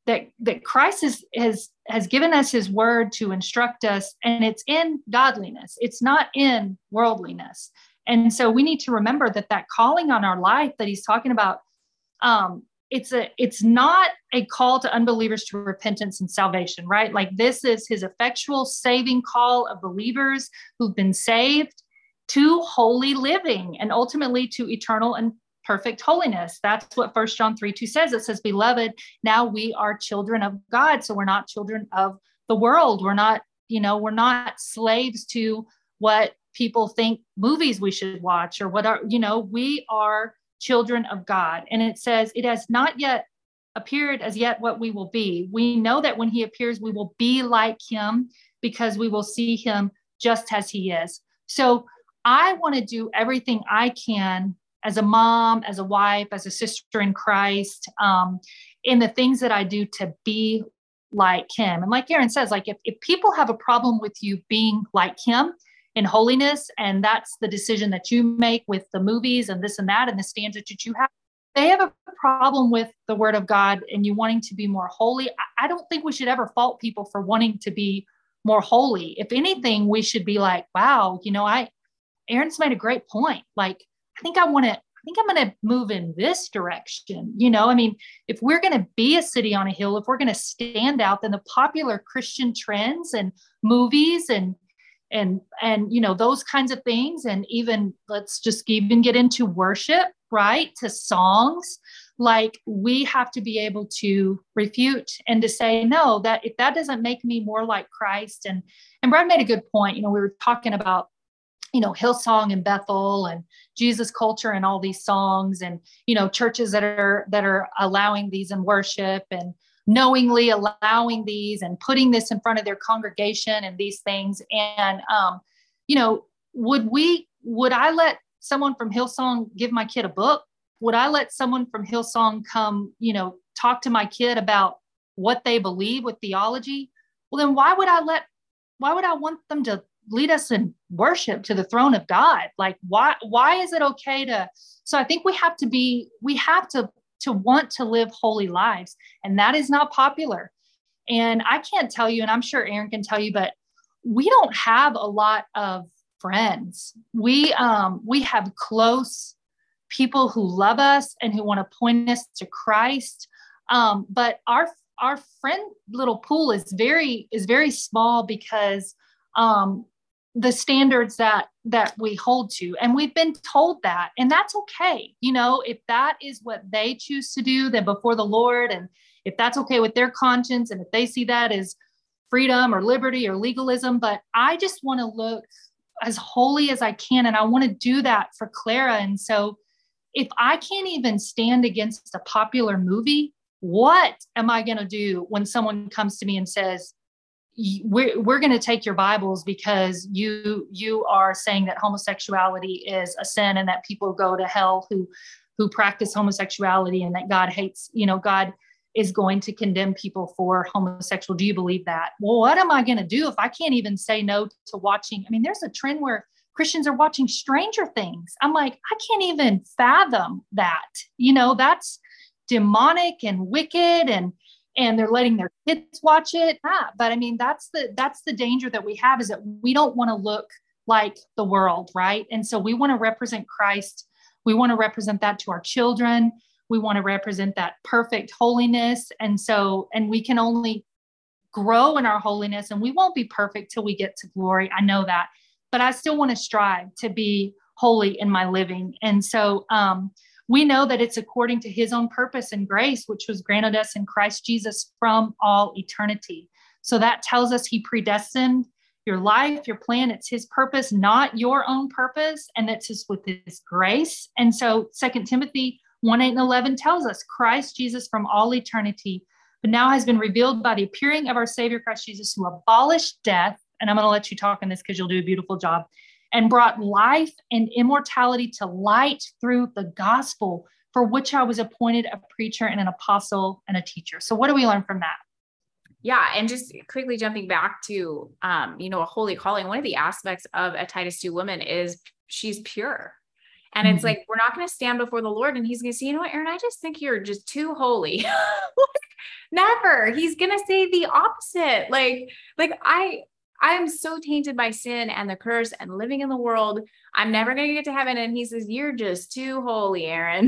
that Christ has given us his word to instruct us, and it's in godliness. It's not in worldliness. And so we need to remember that that calling on our life that he's talking about, it's not a call to unbelievers to repentance and salvation, right? Like this is his effectual saving call of believers who've been saved to holy living and ultimately to eternal and perfect holiness. That's what 1 John 3:2 says. It says, beloved, now we are children of God. So we're not children of the world. We're not, you know, we're not slaves to what people think movies we should watch or what are, you know, we are children of God. And it says, it has not yet appeared as yet what we will be. We know that when he appears, we will be like him because we will see him just as he is. So I want to do everything I can as a mom, as a wife, as a sister in Christ, in the things that I do to be like him. And like Erin says, like if people have a problem with you being like him, in holiness, and that's the decision that you make with the movies and this and that and the standards that you have, they have a problem with the word of God and you wanting to be more holy. I don't think we should ever fault people for wanting to be more holy. If anything, we should be like, wow, you know, Erin's made a great point. Like, I think I'm going to move in this direction. You know, I mean, if we're going to be a city on a hill, if we're going to stand out, then the popular Christian trends and movies and, you know, those kinds of things. And even let's just even get into worship, right? To songs, like we have to be able to refute and to say, no, that if that doesn't make me more like Christ. And Brad made a good point. You know, we were talking about, you know, Hillsong and Bethel and Jesus Culture and all these songs and, you know, churches that are allowing these in worship and knowingly allowing these and putting this in front of their congregation and these things. And, you know, would I let someone from Hillsong give my kid a book? Would I let someone from Hillsong come, you know, talk to my kid about what they believe with theology? Well, then why would I want them to lead us in worship to the throne of God? Like, why is it okay to, so I think we have to want to live holy lives. And that is not popular. And I can't tell you, and I'm sure Erin can tell you, but we don't have a lot of friends. We have close people who love us and who want to point us to Christ. But our friend little pool is very small because, the standards that we hold to. And we've been told that, and that's okay. You know, if that is what they choose to do, then before the Lord, and if that's okay with their conscience, and if they see that as freedom or liberty or legalism, but I just want to look as holy as I can. And I want to do that for Clara. And so if I can't even stand against a popular movie, what am I going to do when someone comes to me and says, we're going to take your Bibles because you are saying that homosexuality is a sin and that people go to hell who practice homosexuality and that God hates, you know, God is going to condemn people for homosexual. Do you believe that? Well, what am I going to do if I can't even say no to watching? I mean, there's a trend where Christians are watching Stranger Things. I'm like, I can't even fathom that. You know, that's demonic and wicked, and they're letting their kids watch it. But I mean, that's the danger that we have, is that we don't want to look like the world, right? And so we want to represent Christ. We want to represent that to our children. We want to represent that perfect holiness. And so, and we can only grow in our holiness, and we won't be perfect till we get to glory. I know that, but I still want to strive to be holy in my living. And so, we know that it's according to his own purpose and grace, which was granted us in Christ Jesus from all eternity. So that tells us he predestined your life, your plan. It's his purpose, not your own purpose. And that's just with his grace. And so 2 Timothy 1:8-11 tells us Christ Jesus from all eternity, but now has been revealed by the appearing of our Savior Christ Jesus, who abolished death. And I'm going to let you talk on this because you'll do a beautiful job. And brought life and immortality to light through the gospel, for which I was appointed a preacher and an apostle and a teacher. So what do we learn from that? Yeah. And just quickly jumping back to, a holy calling, one of the aspects of a Titus 2 woman is she's pure. And it's like, we're not going to stand before the Lord and he's going to say, you know what, Erin, I just think you're just too holy. Never. He's going to say the opposite. I'm so tainted by sin and the curse and living in the world. I'm never going to get to heaven. And he says, you're just too holy, Erin.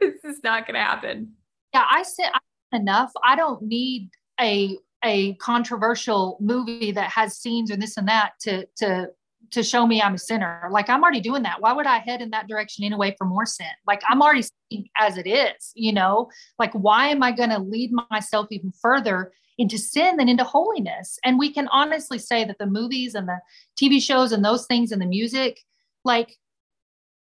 This is not going to happen. Yeah. I said enough. I don't need a controversial movie that has scenes or this and that to show me I'm a sinner. Like, I'm already doing that. Why would I head in that direction anyway for more sin? Like, I'm already sinning as it is, you know, like, why am I going to lead myself even further into sin than into holiness? And we can honestly say that the movies and the TV shows and those things and the music, like,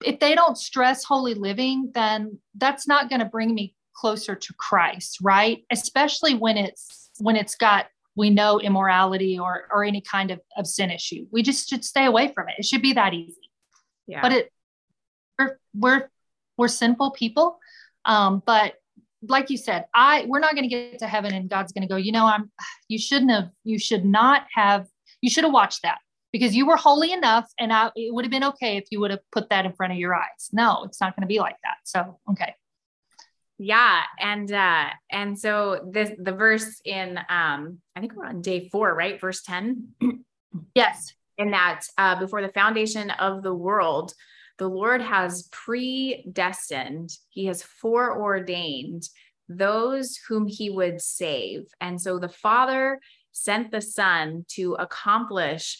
if they don't stress holy living, then that's not going to bring me closer to Christ, right? Especially when it's got, we know, immorality or any kind of sin issue. We just should stay away from it. It should be that easy. Yeah. But we're sinful people. But like you said, we're not going to get to heaven and God's going to go, you know, you should have watched that because you were holy enough, and it would have been okay if you would have put that in front of your eyes. No, it's not going to be like that. So, okay. Yeah. And so the verse in, I think we're on day 4, right? Verse 10. Yes. In that, before the foundation of the world, the Lord has predestined. He has foreordained those whom he would save. And so the Father sent the Son to accomplish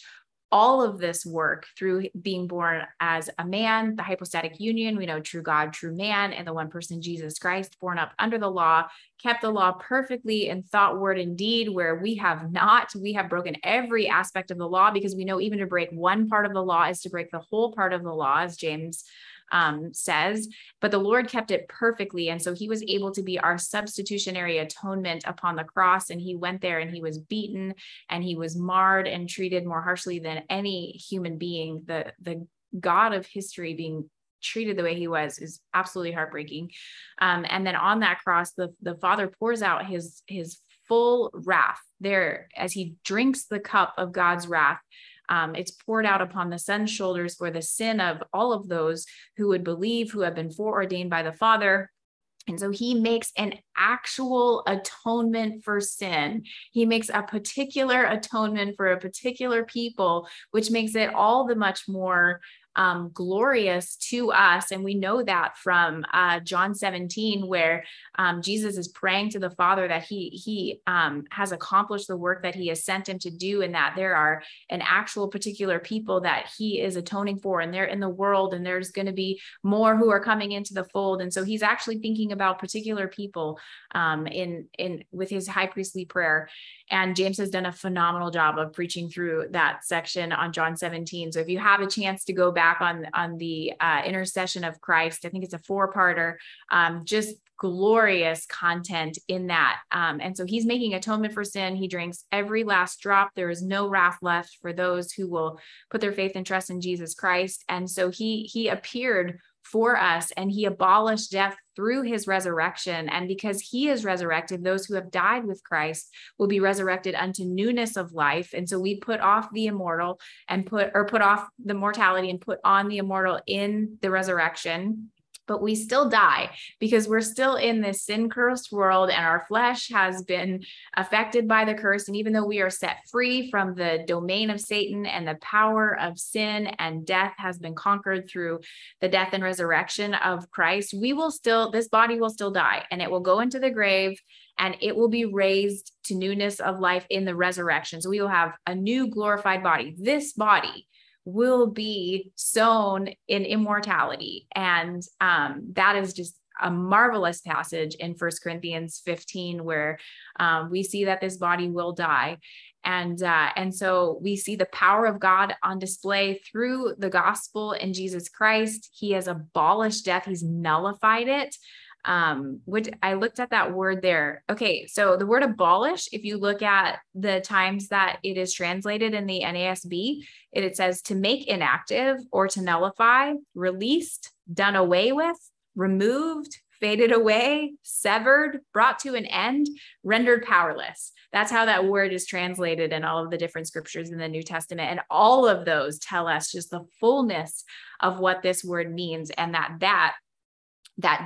all of this work through being born as a man, the hypostatic union. We know true God, true man, and the one person, Jesus Christ, born up under the law, kept the law perfectly in thought, word, and deed, where we have not. We have broken every aspect of the law, because we know even to break one part of the law is to break the whole part of the law, as James says, but the Lord kept it perfectly. And so he was able to be our substitutionary atonement upon the cross. And he went there and he was beaten and he was marred and treated more harshly than any human being. The God of history being treated the way he was is absolutely heartbreaking. And then on that cross, the Father pours out his full wrath there as he drinks the cup of God's wrath. It's poured out upon the Son's shoulders for the sin of all of those who would believe, who have been foreordained by the Father. And so he makes an actual atonement for sin. He makes a particular atonement for a particular people, which makes it all the much more glorious to us. And we know that from John 17, where Jesus is praying to the Father that he has accomplished the work that he has sent him to do, and that there are an actual particular people that he is atoning for, and they're in the world, and there's going to be more who are coming into the fold. And so he's actually thinking about particular people with his high priestly prayer. And James has done a phenomenal job of preaching through that section on John 17. So if you have a chance to go back on the intercession of Christ, I think it's a 4-parter, just glorious content in that. And so he's making atonement for sin. He drinks every last drop. There is no wrath left for those who will put their faith and trust in Jesus Christ. And so he appeared for us, and he abolished death through his resurrection. And because he is resurrected, those who have died with Christ will be resurrected unto newness of life. And so we put off the immortal and put off the mortality and put on the immortal in the resurrection. But we still die because we're still in this sin-cursed world, and our flesh has been affected by the curse. And even though we are set free from the domain of Satan, and the power of sin and death has been conquered through the death and resurrection of Christ, we will still, this body will still die, and it will go into the grave, and it will be raised to newness of life in the resurrection. So we will have a new glorified body. This body will be sown in immortality. And that is just a marvelous passage in 1 Corinthians 15, where we see that this body will die. And so we see the power of God on display through the gospel in Jesus Christ. He has abolished death. He's nullified it. Which I looked at that word there. Okay. So the word abolish, if you look at the times that it is translated in the NASB, it says to make inactive or to nullify, released, done away with, removed, faded away, severed, brought to an end, rendered powerless. That's how that word is translated in all of the different scriptures in the New Testament. And all of those tell us just the fullness of what this word means, and that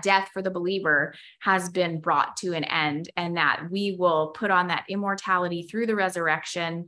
death for the believer has been brought to an end, and that we will put on that immortality through the resurrection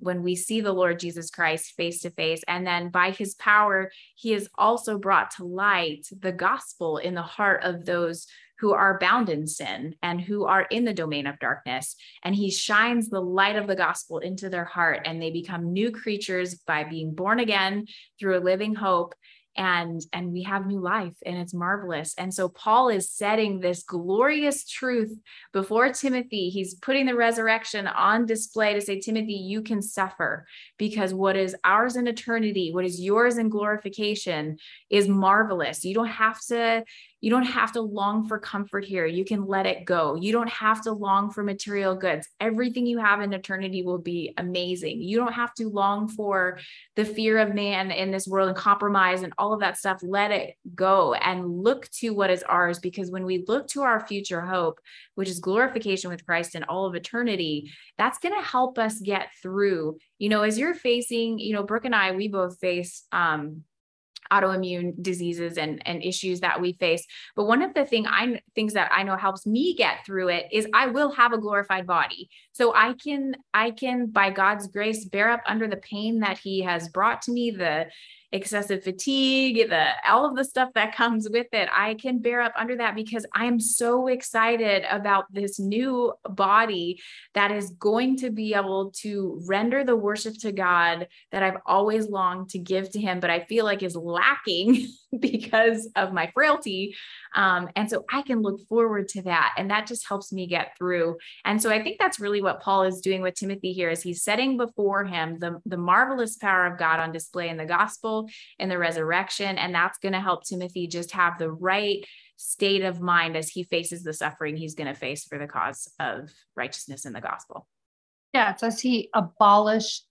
when we see the Lord Jesus Christ face to face. And then by his power, he has also brought to light the gospel in the heart of those who are bound in sin and who are in the domain of darkness. And he shines the light of the gospel into their heart, and they become new creatures by being born again through a living hope. And we have new life, and it's marvelous. And so Paul is setting this glorious truth before Timothy. He's putting the resurrection on display to say, Timothy, you can suffer, because what is ours in eternity, what is yours in glorification, is marvelous. You don't have to long for comfort here. You can let it go. You don't have to long for material goods. Everything you have in eternity will be amazing. You don't have to long for the fear of man in this world and compromise and all of that stuff. Let it go and look to what is ours, because when we look to our future hope, which is glorification with Christ in all of eternity, that's going to help us get through, as you're facing, Brooke and I, we both face, autoimmune diseases and issues that we face. But one of the things that I know helps me get through it is I will have a glorified body. So I can, by God's grace, bear up under the pain that he has brought to me, the excessive fatigue, all of the stuff that comes with it. I can bear up under that because I am so excited about this new body that is going to be able to render the worship to God that I've always longed to give to him, but I feel like is lacking because of my frailty. And so I can look forward to that. And that just helps me get through. And so I think that's really what Paul is doing with Timothy here, is he's setting before him the marvelous power of God on display in the gospel and the resurrection. And that's going to help Timothy just have the right state of mind as he faces the suffering he's going to face for the cause of righteousness in the gospel. Yeah, it says he abolished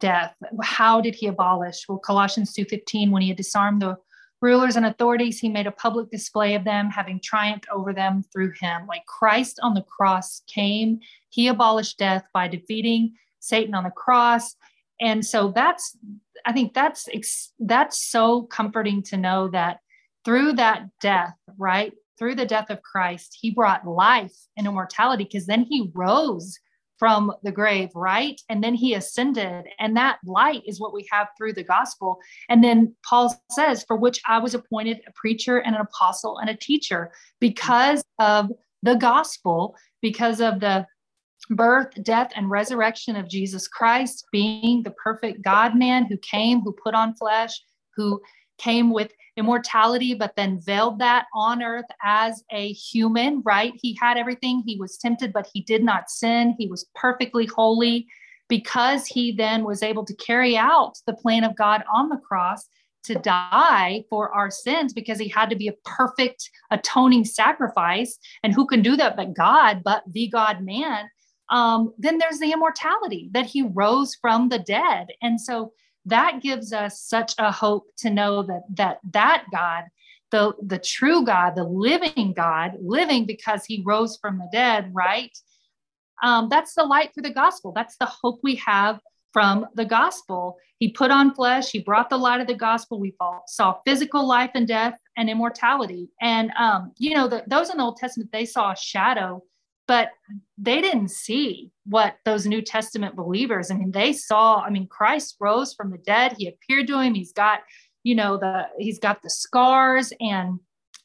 death. How did he abolish? Well, Colossians 2:15, when he had disarmed the rulers and authorities, he made a public display of them, having triumphed over them through him. Like Christ on the cross came, he abolished death by defeating Satan on the cross. And so I think that's so comforting to know that through that death, right? Through the death of Christ, he brought life and immortality, because then he rose from the grave, right? And then he ascended, and that light is what we have through the gospel. And then Paul says, for which I was appointed a preacher and an apostle and a teacher, because of the gospel, because of the birth, death, and resurrection of Jesus Christ, being the perfect God-man who came, who put on flesh, who came with immortality, but then veiled that on earth as a human, right? He had everything. He was tempted, but he did not sin. He was perfectly holy, because he then was able to carry out the plan of God on the cross to die for our sins, because he had to be a perfect atoning sacrifice. And who can do that but God, but the God-man? Then there's the immortality that he rose from the dead. And so that gives us such a hope to know that God, the true God, living because he rose from the dead, right? That's the light through the gospel. That's the hope we have from the gospel. He put on flesh. He brought the light of the gospel. We saw physical life and death and immortality. And, those in the Old Testament, they saw a shadow, but they didn't see what those New Testament believers, Christ rose from the dead. He appeared to him. He's got, he's got the scars, and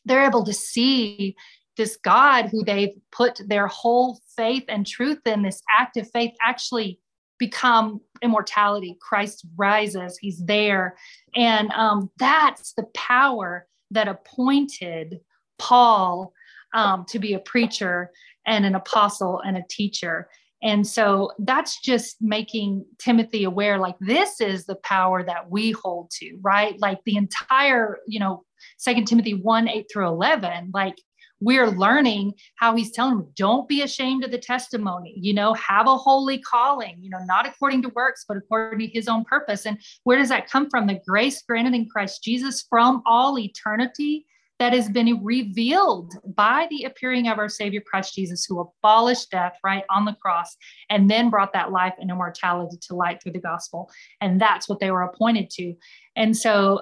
they're able to see this God who they've put their whole faith and truth in, this active faith, actually become immortality. Christ rises, he's there. And that's the power that appointed Paul to be a preacher and an apostle and a teacher. And so that's just making Timothy aware, like, this is the power that we hold to, right? Like the entire, 2 Timothy 1:8-11, like we're learning how he's telling them, don't be ashamed of the testimony, have a holy calling, not according to works, but according to his own purpose. And where does that come from? The grace granted in Christ Jesus from all eternity, that has been revealed by the appearing of our Savior, Christ Jesus, who abolished death, right, on the cross, and then brought that life and immortality to light through the gospel. And that's what they were appointed to. And so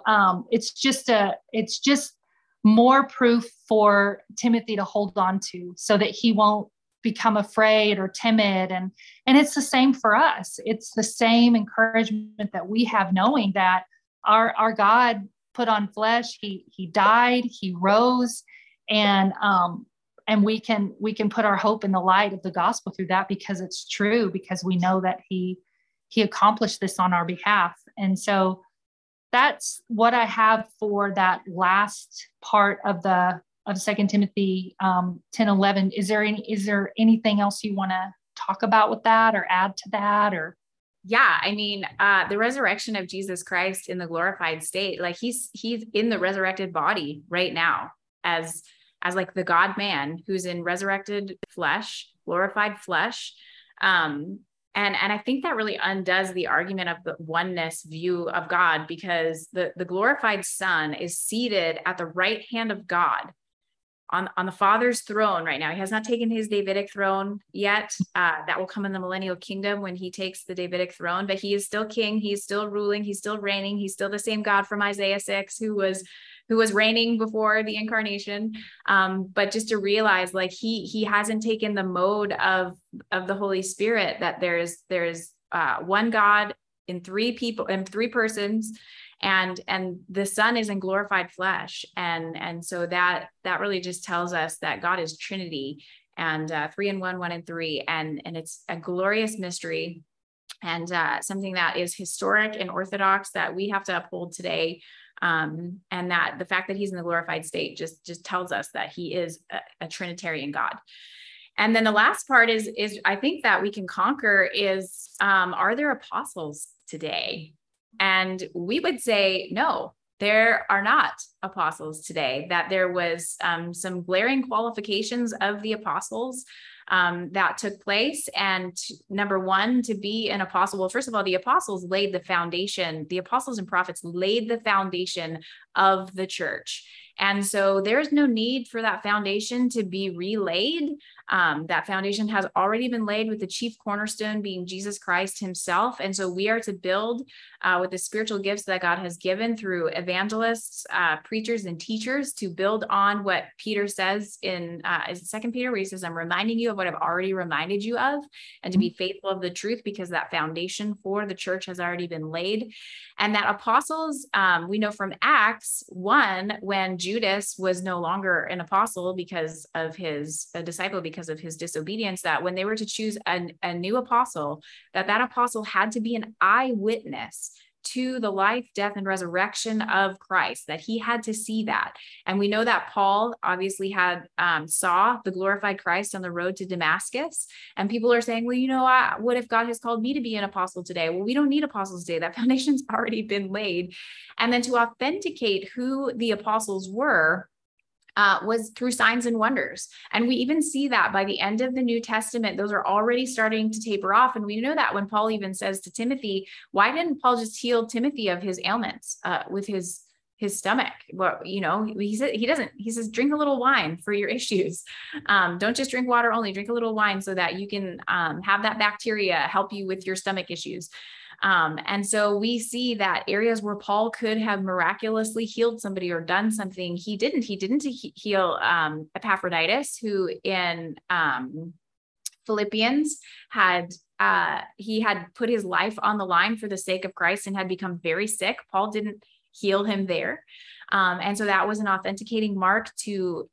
it's just more proof for Timothy to hold on to, so that he won't become afraid or timid. And it's the same for us. It's the same encouragement that we have, knowing that our God put on flesh, he died, he rose, and we can put our hope in the light of the gospel through that, because it's true, because we know that he accomplished this on our behalf. And so that's what I have for that last part of 2 Timothy 10:11. Is there anything else you want to talk about with that, or add to that, or? Yeah. The resurrection of Jesus Christ in the glorified state, like he's in the resurrected body right now as like the God man who's in resurrected flesh, glorified flesh. And I think that really undoes the argument of the oneness view of God, because the glorified Son is seated at the right hand of God on the Father's throne right now. He has not taken his Davidic throne yet. That will come in the millennial kingdom when he takes the Davidic throne, but he is still king. He's still ruling. He's still reigning. He's still the same God from Isaiah 6, who was reigning before the incarnation. But just to realize, like, he hasn't taken the mode of the Holy Spirit, that there's one God in three people and three persons, and the Son is in glorified flesh. And so that really just tells us that God is Trinity, and three in one in three. And it's a glorious mystery, and something that is historic and orthodox that we have to uphold today. And that the fact that he's in the glorified state just tells us that he is a Trinitarian God. And then the last part is I think that we can conquer is, are there apostles today? And we would say, no, there are not apostles today, that there was some glaring qualifications of the apostles that took place. And number one, to be an apostle, well, first of all, the apostles laid the foundation. The apostles and prophets laid the foundation of the church. And so there's no need for that foundation to be relaid. That foundation has already been laid, with the chief cornerstone being Jesus Christ himself. And so we are to build with the spiritual gifts that God has given through evangelists, preachers, and teachers, to build on what Peter says in 2 Peter, where he says, I'm reminding you of what I've already reminded you of, and to be faithful of the truth, because that foundation for the church has already been laid. And that apostles, we know from Acts 1, when Judas was no longer an apostle because of a disciple, because of his disobedience, that when they were to choose a new apostle, that apostle had to be an eyewitness to the life, death, and resurrection of Christ, that he had to see that. And we know that Paul obviously had saw the glorified Christ on the road to Damascus. And people are saying, well, what if God has called me to be an apostle today? Well, we don't need apostles today. That foundation's already been laid. And then to authenticate who the apostles were, was through signs and wonders. And we even see that by the end of the New Testament, those are already starting to taper off. And we know that when Paul even says to Timothy, why didn't Paul just heal Timothy of his ailments with his stomach? Well, you know, he said, he doesn't, he says, drink a little wine for your issues. Don't just drink water only, drink a little wine so that you can have that bacteria help you with your stomach issues. And so we see that areas where Paul could have miraculously healed somebody or done something, he didn't heal Epaphroditus, who in Philippians had put his life on the line for the sake of Christ and had become very sick. Paul didn't heal him there. And so that was an authenticating mark to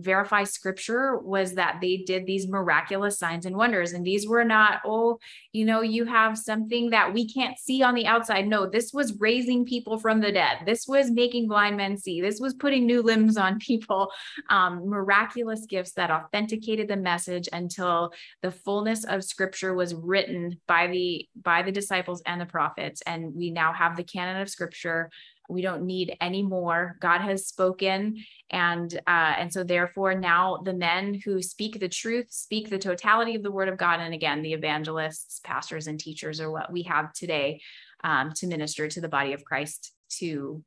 verify scripture, was that they did these miraculous signs and wonders. And these were not, oh, you know, you have something that we can't see on the outside. No, this was raising people from the dead. This was making blind men see. This was putting new limbs on people, miraculous gifts that authenticated the message until the fullness of scripture was written by the disciples and the prophets. And we now have the canon of scripture. We don't need any more. God has spoken. And so therefore now the men who speak the truth, speak the totality of the word of God. And again, the evangelists, pastors, and teachers are what we have today to minister to the body of Christ, to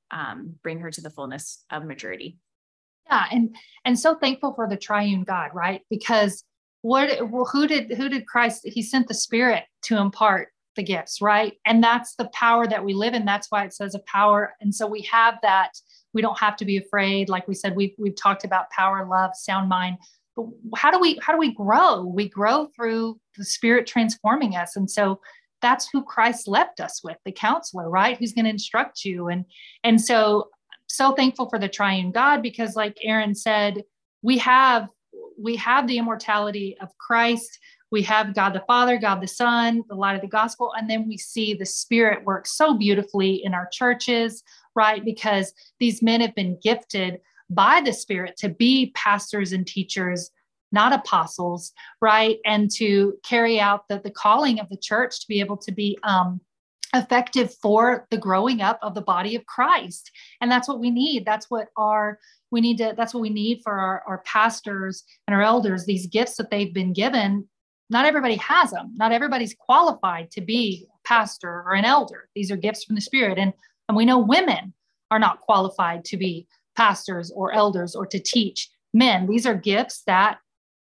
bring her to the fullness of maturity. Yeah. And so thankful for the triune God, right? Because who did Christ, he sent the Spirit to impart the gifts, right? And that's the power that we live in. That's why it says a power. And so we have that. We don't have to be afraid. Like we said, we've talked about power, love, sound mind. But how do we grow? We grow through the Spirit transforming us. And so that's who Christ left us with, the counselor, right? Who's going to instruct you. And so thankful for the triune God, because like Erin said, we have the immortality of Christ. We have God the Father, God the Son, the light of the gospel, and then we see the Spirit work so beautifully in our churches, right? Because these men have been gifted by the Spirit to be pastors and teachers, not apostles, right? And to carry out the calling of the church to be able to be effective for the growing up of the body of Christ. And that's what we need. That's what we need for our pastors and our elders, these gifts that they've been given. Not everybody has them. Not everybody's qualified to be a pastor or an elder. These are gifts from the Spirit. And we know women are not qualified to be pastors or elders or to teach men. These are gifts that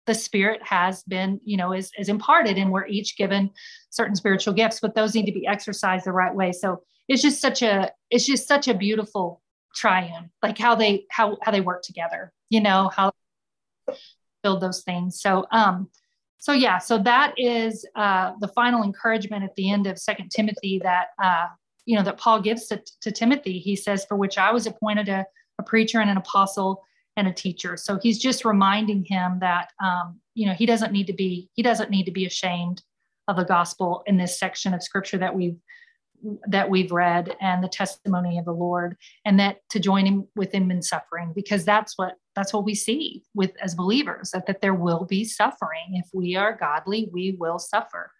the Spirit has been, you know, is imparted, and we're each given certain spiritual gifts, but those need to be exercised the right way. So it's just such a beautiful triune, like how they work together, you know, how they build those things. So that is the final encouragement at the end of 2 Timothy that Paul gives to Timothy. He says, for which I was appointed a preacher and an apostle and a teacher. So he's just reminding him that, he doesn't need to be ashamed of the gospel in this section of scripture that we've read, and the testimony of the Lord, and that to join him with him in suffering, because that's what we see with as believers, that there will be suffering. If we are godly, we will suffer.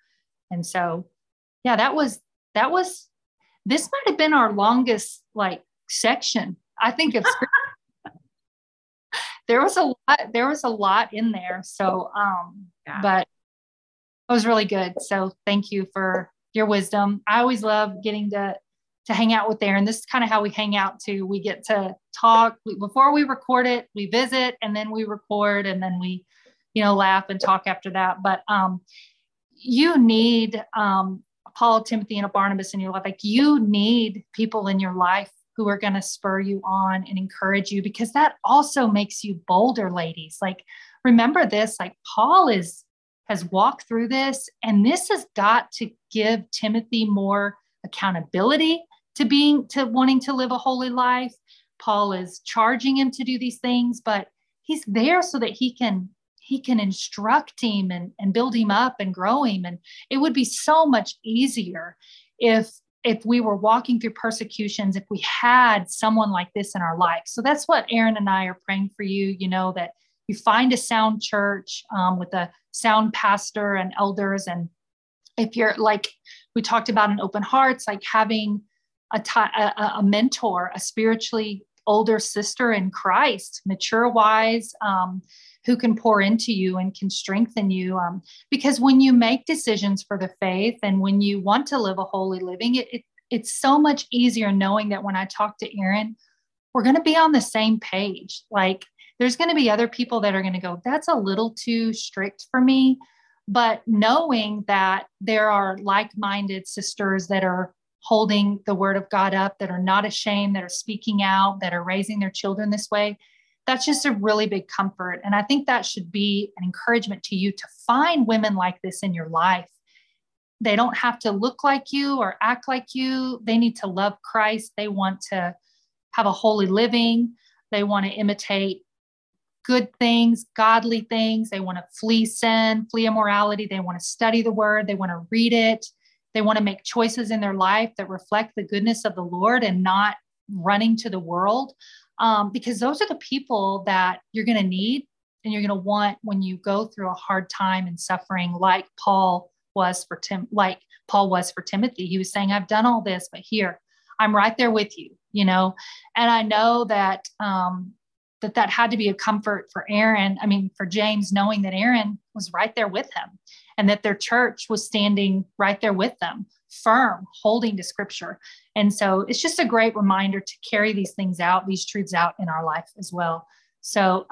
And so, yeah, that was, this might've been our longest section, I think, of scripture. There was a lot in there. So, But it was really good. So thank you for your wisdom. I always love getting to hang out with Erin. This is kind of how we hang out too. We get to talk before we record it, we visit, and then we record, and then we, laugh and talk after that. But, you need, Paul, Timothy, and a Barnabas in your life. Like, you need people in your life who are going to spur you on and encourage you, because that also makes you bolder, ladies. Like, remember this, Paul has walked through this, and this has got to give Timothy more accountability to wanting to live a holy life. Paul is charging him to do these things, but he's there so that he can instruct him and build him up and grow him. And it would be so much easier if we were walking through persecutions, if we had someone like this in our life. So that's what Erin and I are praying for you, that you find a sound church with a sound pastor and elders. And if you're like, we talked about in Open Hearts, like having a mentor, a spiritually older sister in Christ, mature, wise, who can pour into you and can strengthen you. Because when you make decisions for the faith and when you want to live a holy living, it's so much easier knowing that when I talk to Erin, we're going to be on the same page. Like, there's going to be other people that are going to go, that's a little too strict for me. But knowing that there are like-minded sisters that are holding the word of God up, that are not ashamed, that are speaking out, that are raising their children this way, that's just a really big comfort. And I think that should be an encouragement to you to find women like this in your life. They don't have to look like you or act like you. They need to love Christ. They want to have a holy living. They want to imitate good things, godly things. They want to flee sin, flee immorality. They want to study the word. They want to read it. They want to make choices in their life that reflect the goodness of the Lord and not running to the world. Because those are the people that you're going to need and you're going to want when you go through a hard time and suffering, like Paul was for Timothy. He was saying, I've done all this, but here, I'm right there with you, you know? And I know that, that had to be a comfort for Erin. I mean, for James, knowing that Erin was right there with him and that their church was standing right there with them, firm, holding to scripture. And so it's just a great reminder to carry these things out, these truths out in our life as well. So,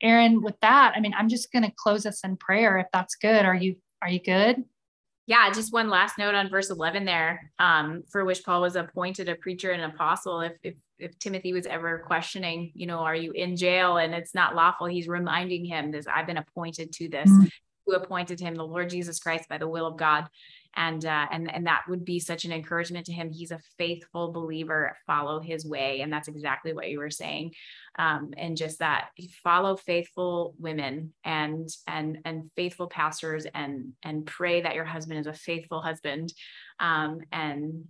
Erin, with that, I mean, I'm just going to close us in prayer if that's good. Are you good? Yeah. Just one last note on verse 11 there, for which Paul was appointed a preacher and an apostle. If Timothy was ever questioning, you know, are you in jail and it's not lawful? He's reminding him this, I've been appointed to this, mm-hmm. who appointed him, the Lord Jesus Christ, by the will of God. And that would be such an encouragement to him. He's a faithful believer, follow his way. And that's exactly what you were saying. And just that, follow faithful women and faithful pastors and pray that your husband is a faithful husband. And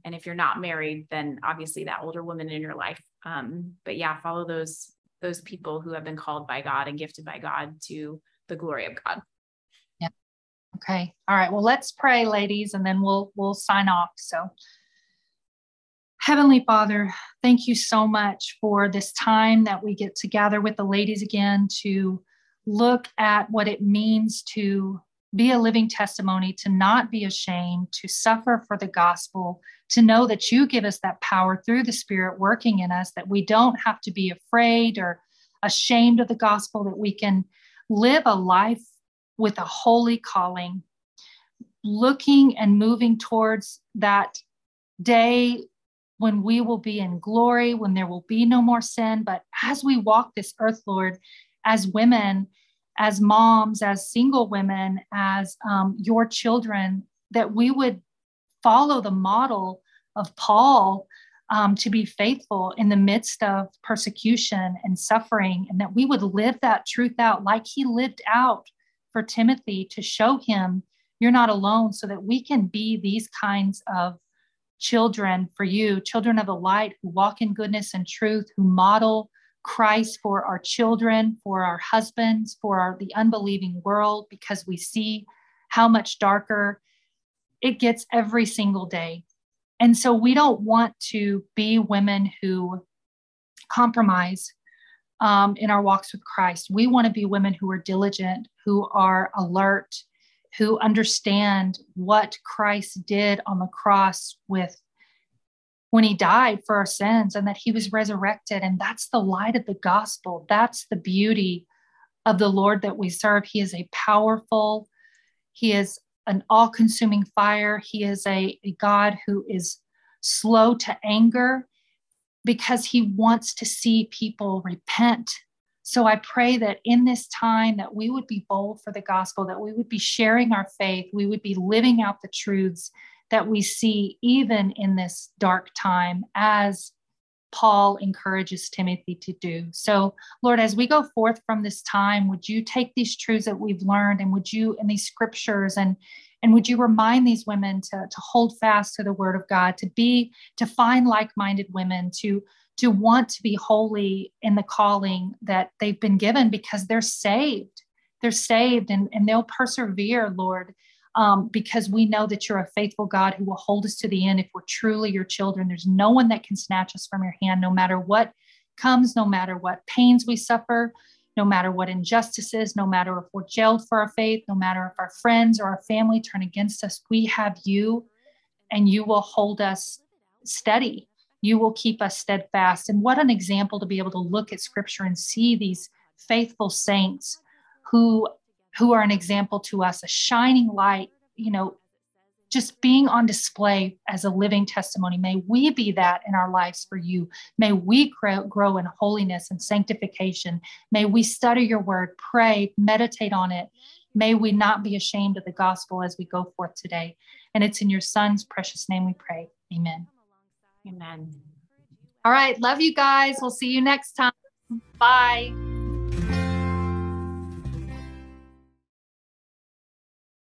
if you're not married, then obviously that older woman in your life. But yeah, follow those people who have been called by God and gifted by God to the glory of God. Okay. All right. Well, let's pray, ladies, and then we'll sign off. So, Heavenly Father, thank you so much for this time that we get to gather with the ladies again to look at what it means to be a living testimony, to not be ashamed, to suffer for the gospel, to know that you give us that power through the Spirit working in us, that we don't have to be afraid or ashamed of the gospel, that we can live a life with a holy calling, looking and moving towards that day when we will be in glory, when there will be no more sin. But as we walk this earth, Lord, as women, as moms, as single women, as your children, that we would follow the model of Paul to be faithful in the midst of persecution and suffering, and that we would live that truth out like he lived out for Timothy, to show him you're not alone, so that we can be these kinds of children for you, children of the light who walk in goodness and truth, who model Christ for our children, for our husbands, for the unbelieving world, because we see how much darker it gets every single day. And so we don't want to be women who compromise in our walks with Christ. We want to be women who are diligent, who are alert, who understand what Christ did on the cross when he died for our sins, and that he was resurrected. And that's the light of the gospel. That's the beauty of the Lord that we serve. He is he is an all-consuming fire. He is a God who is slow to anger, because he wants to see people repent. So I pray that in this time that we would be bold for the gospel, that we would be sharing our faith, we would be living out the truths that we see even in this dark time, as Paul encourages Timothy to do. So, Lord, as we go forth from this time, would you take these truths that we've learned, and would you, in these scriptures, and would you remind these women to hold fast to the word of God, to find like-minded women, to want to be holy in the calling that they've been given, because they're saved. They're saved, and they'll persevere, Lord, because we know that you're a faithful God who will hold us to the end if we're truly your children. There's no one that can snatch us from your hand, no matter what comes, no matter what pains we suffer, no matter what injustices, no matter if we're jailed for our faith, no matter if our friends or our family turn against us, we have you, and you will hold us steady. You will keep us steadfast. And what an example to be able to look at scripture and see these faithful saints who are an example to us, a shining light, you know, just being on display as a living testimony. May we be that in our lives for you. May we grow in holiness and sanctification. May we study your word, pray, meditate on it. May we not be ashamed of the gospel as we go forth today. And it's in your son's precious name we pray. Amen. Amen. All right. Love you guys. We'll see you next time. Bye.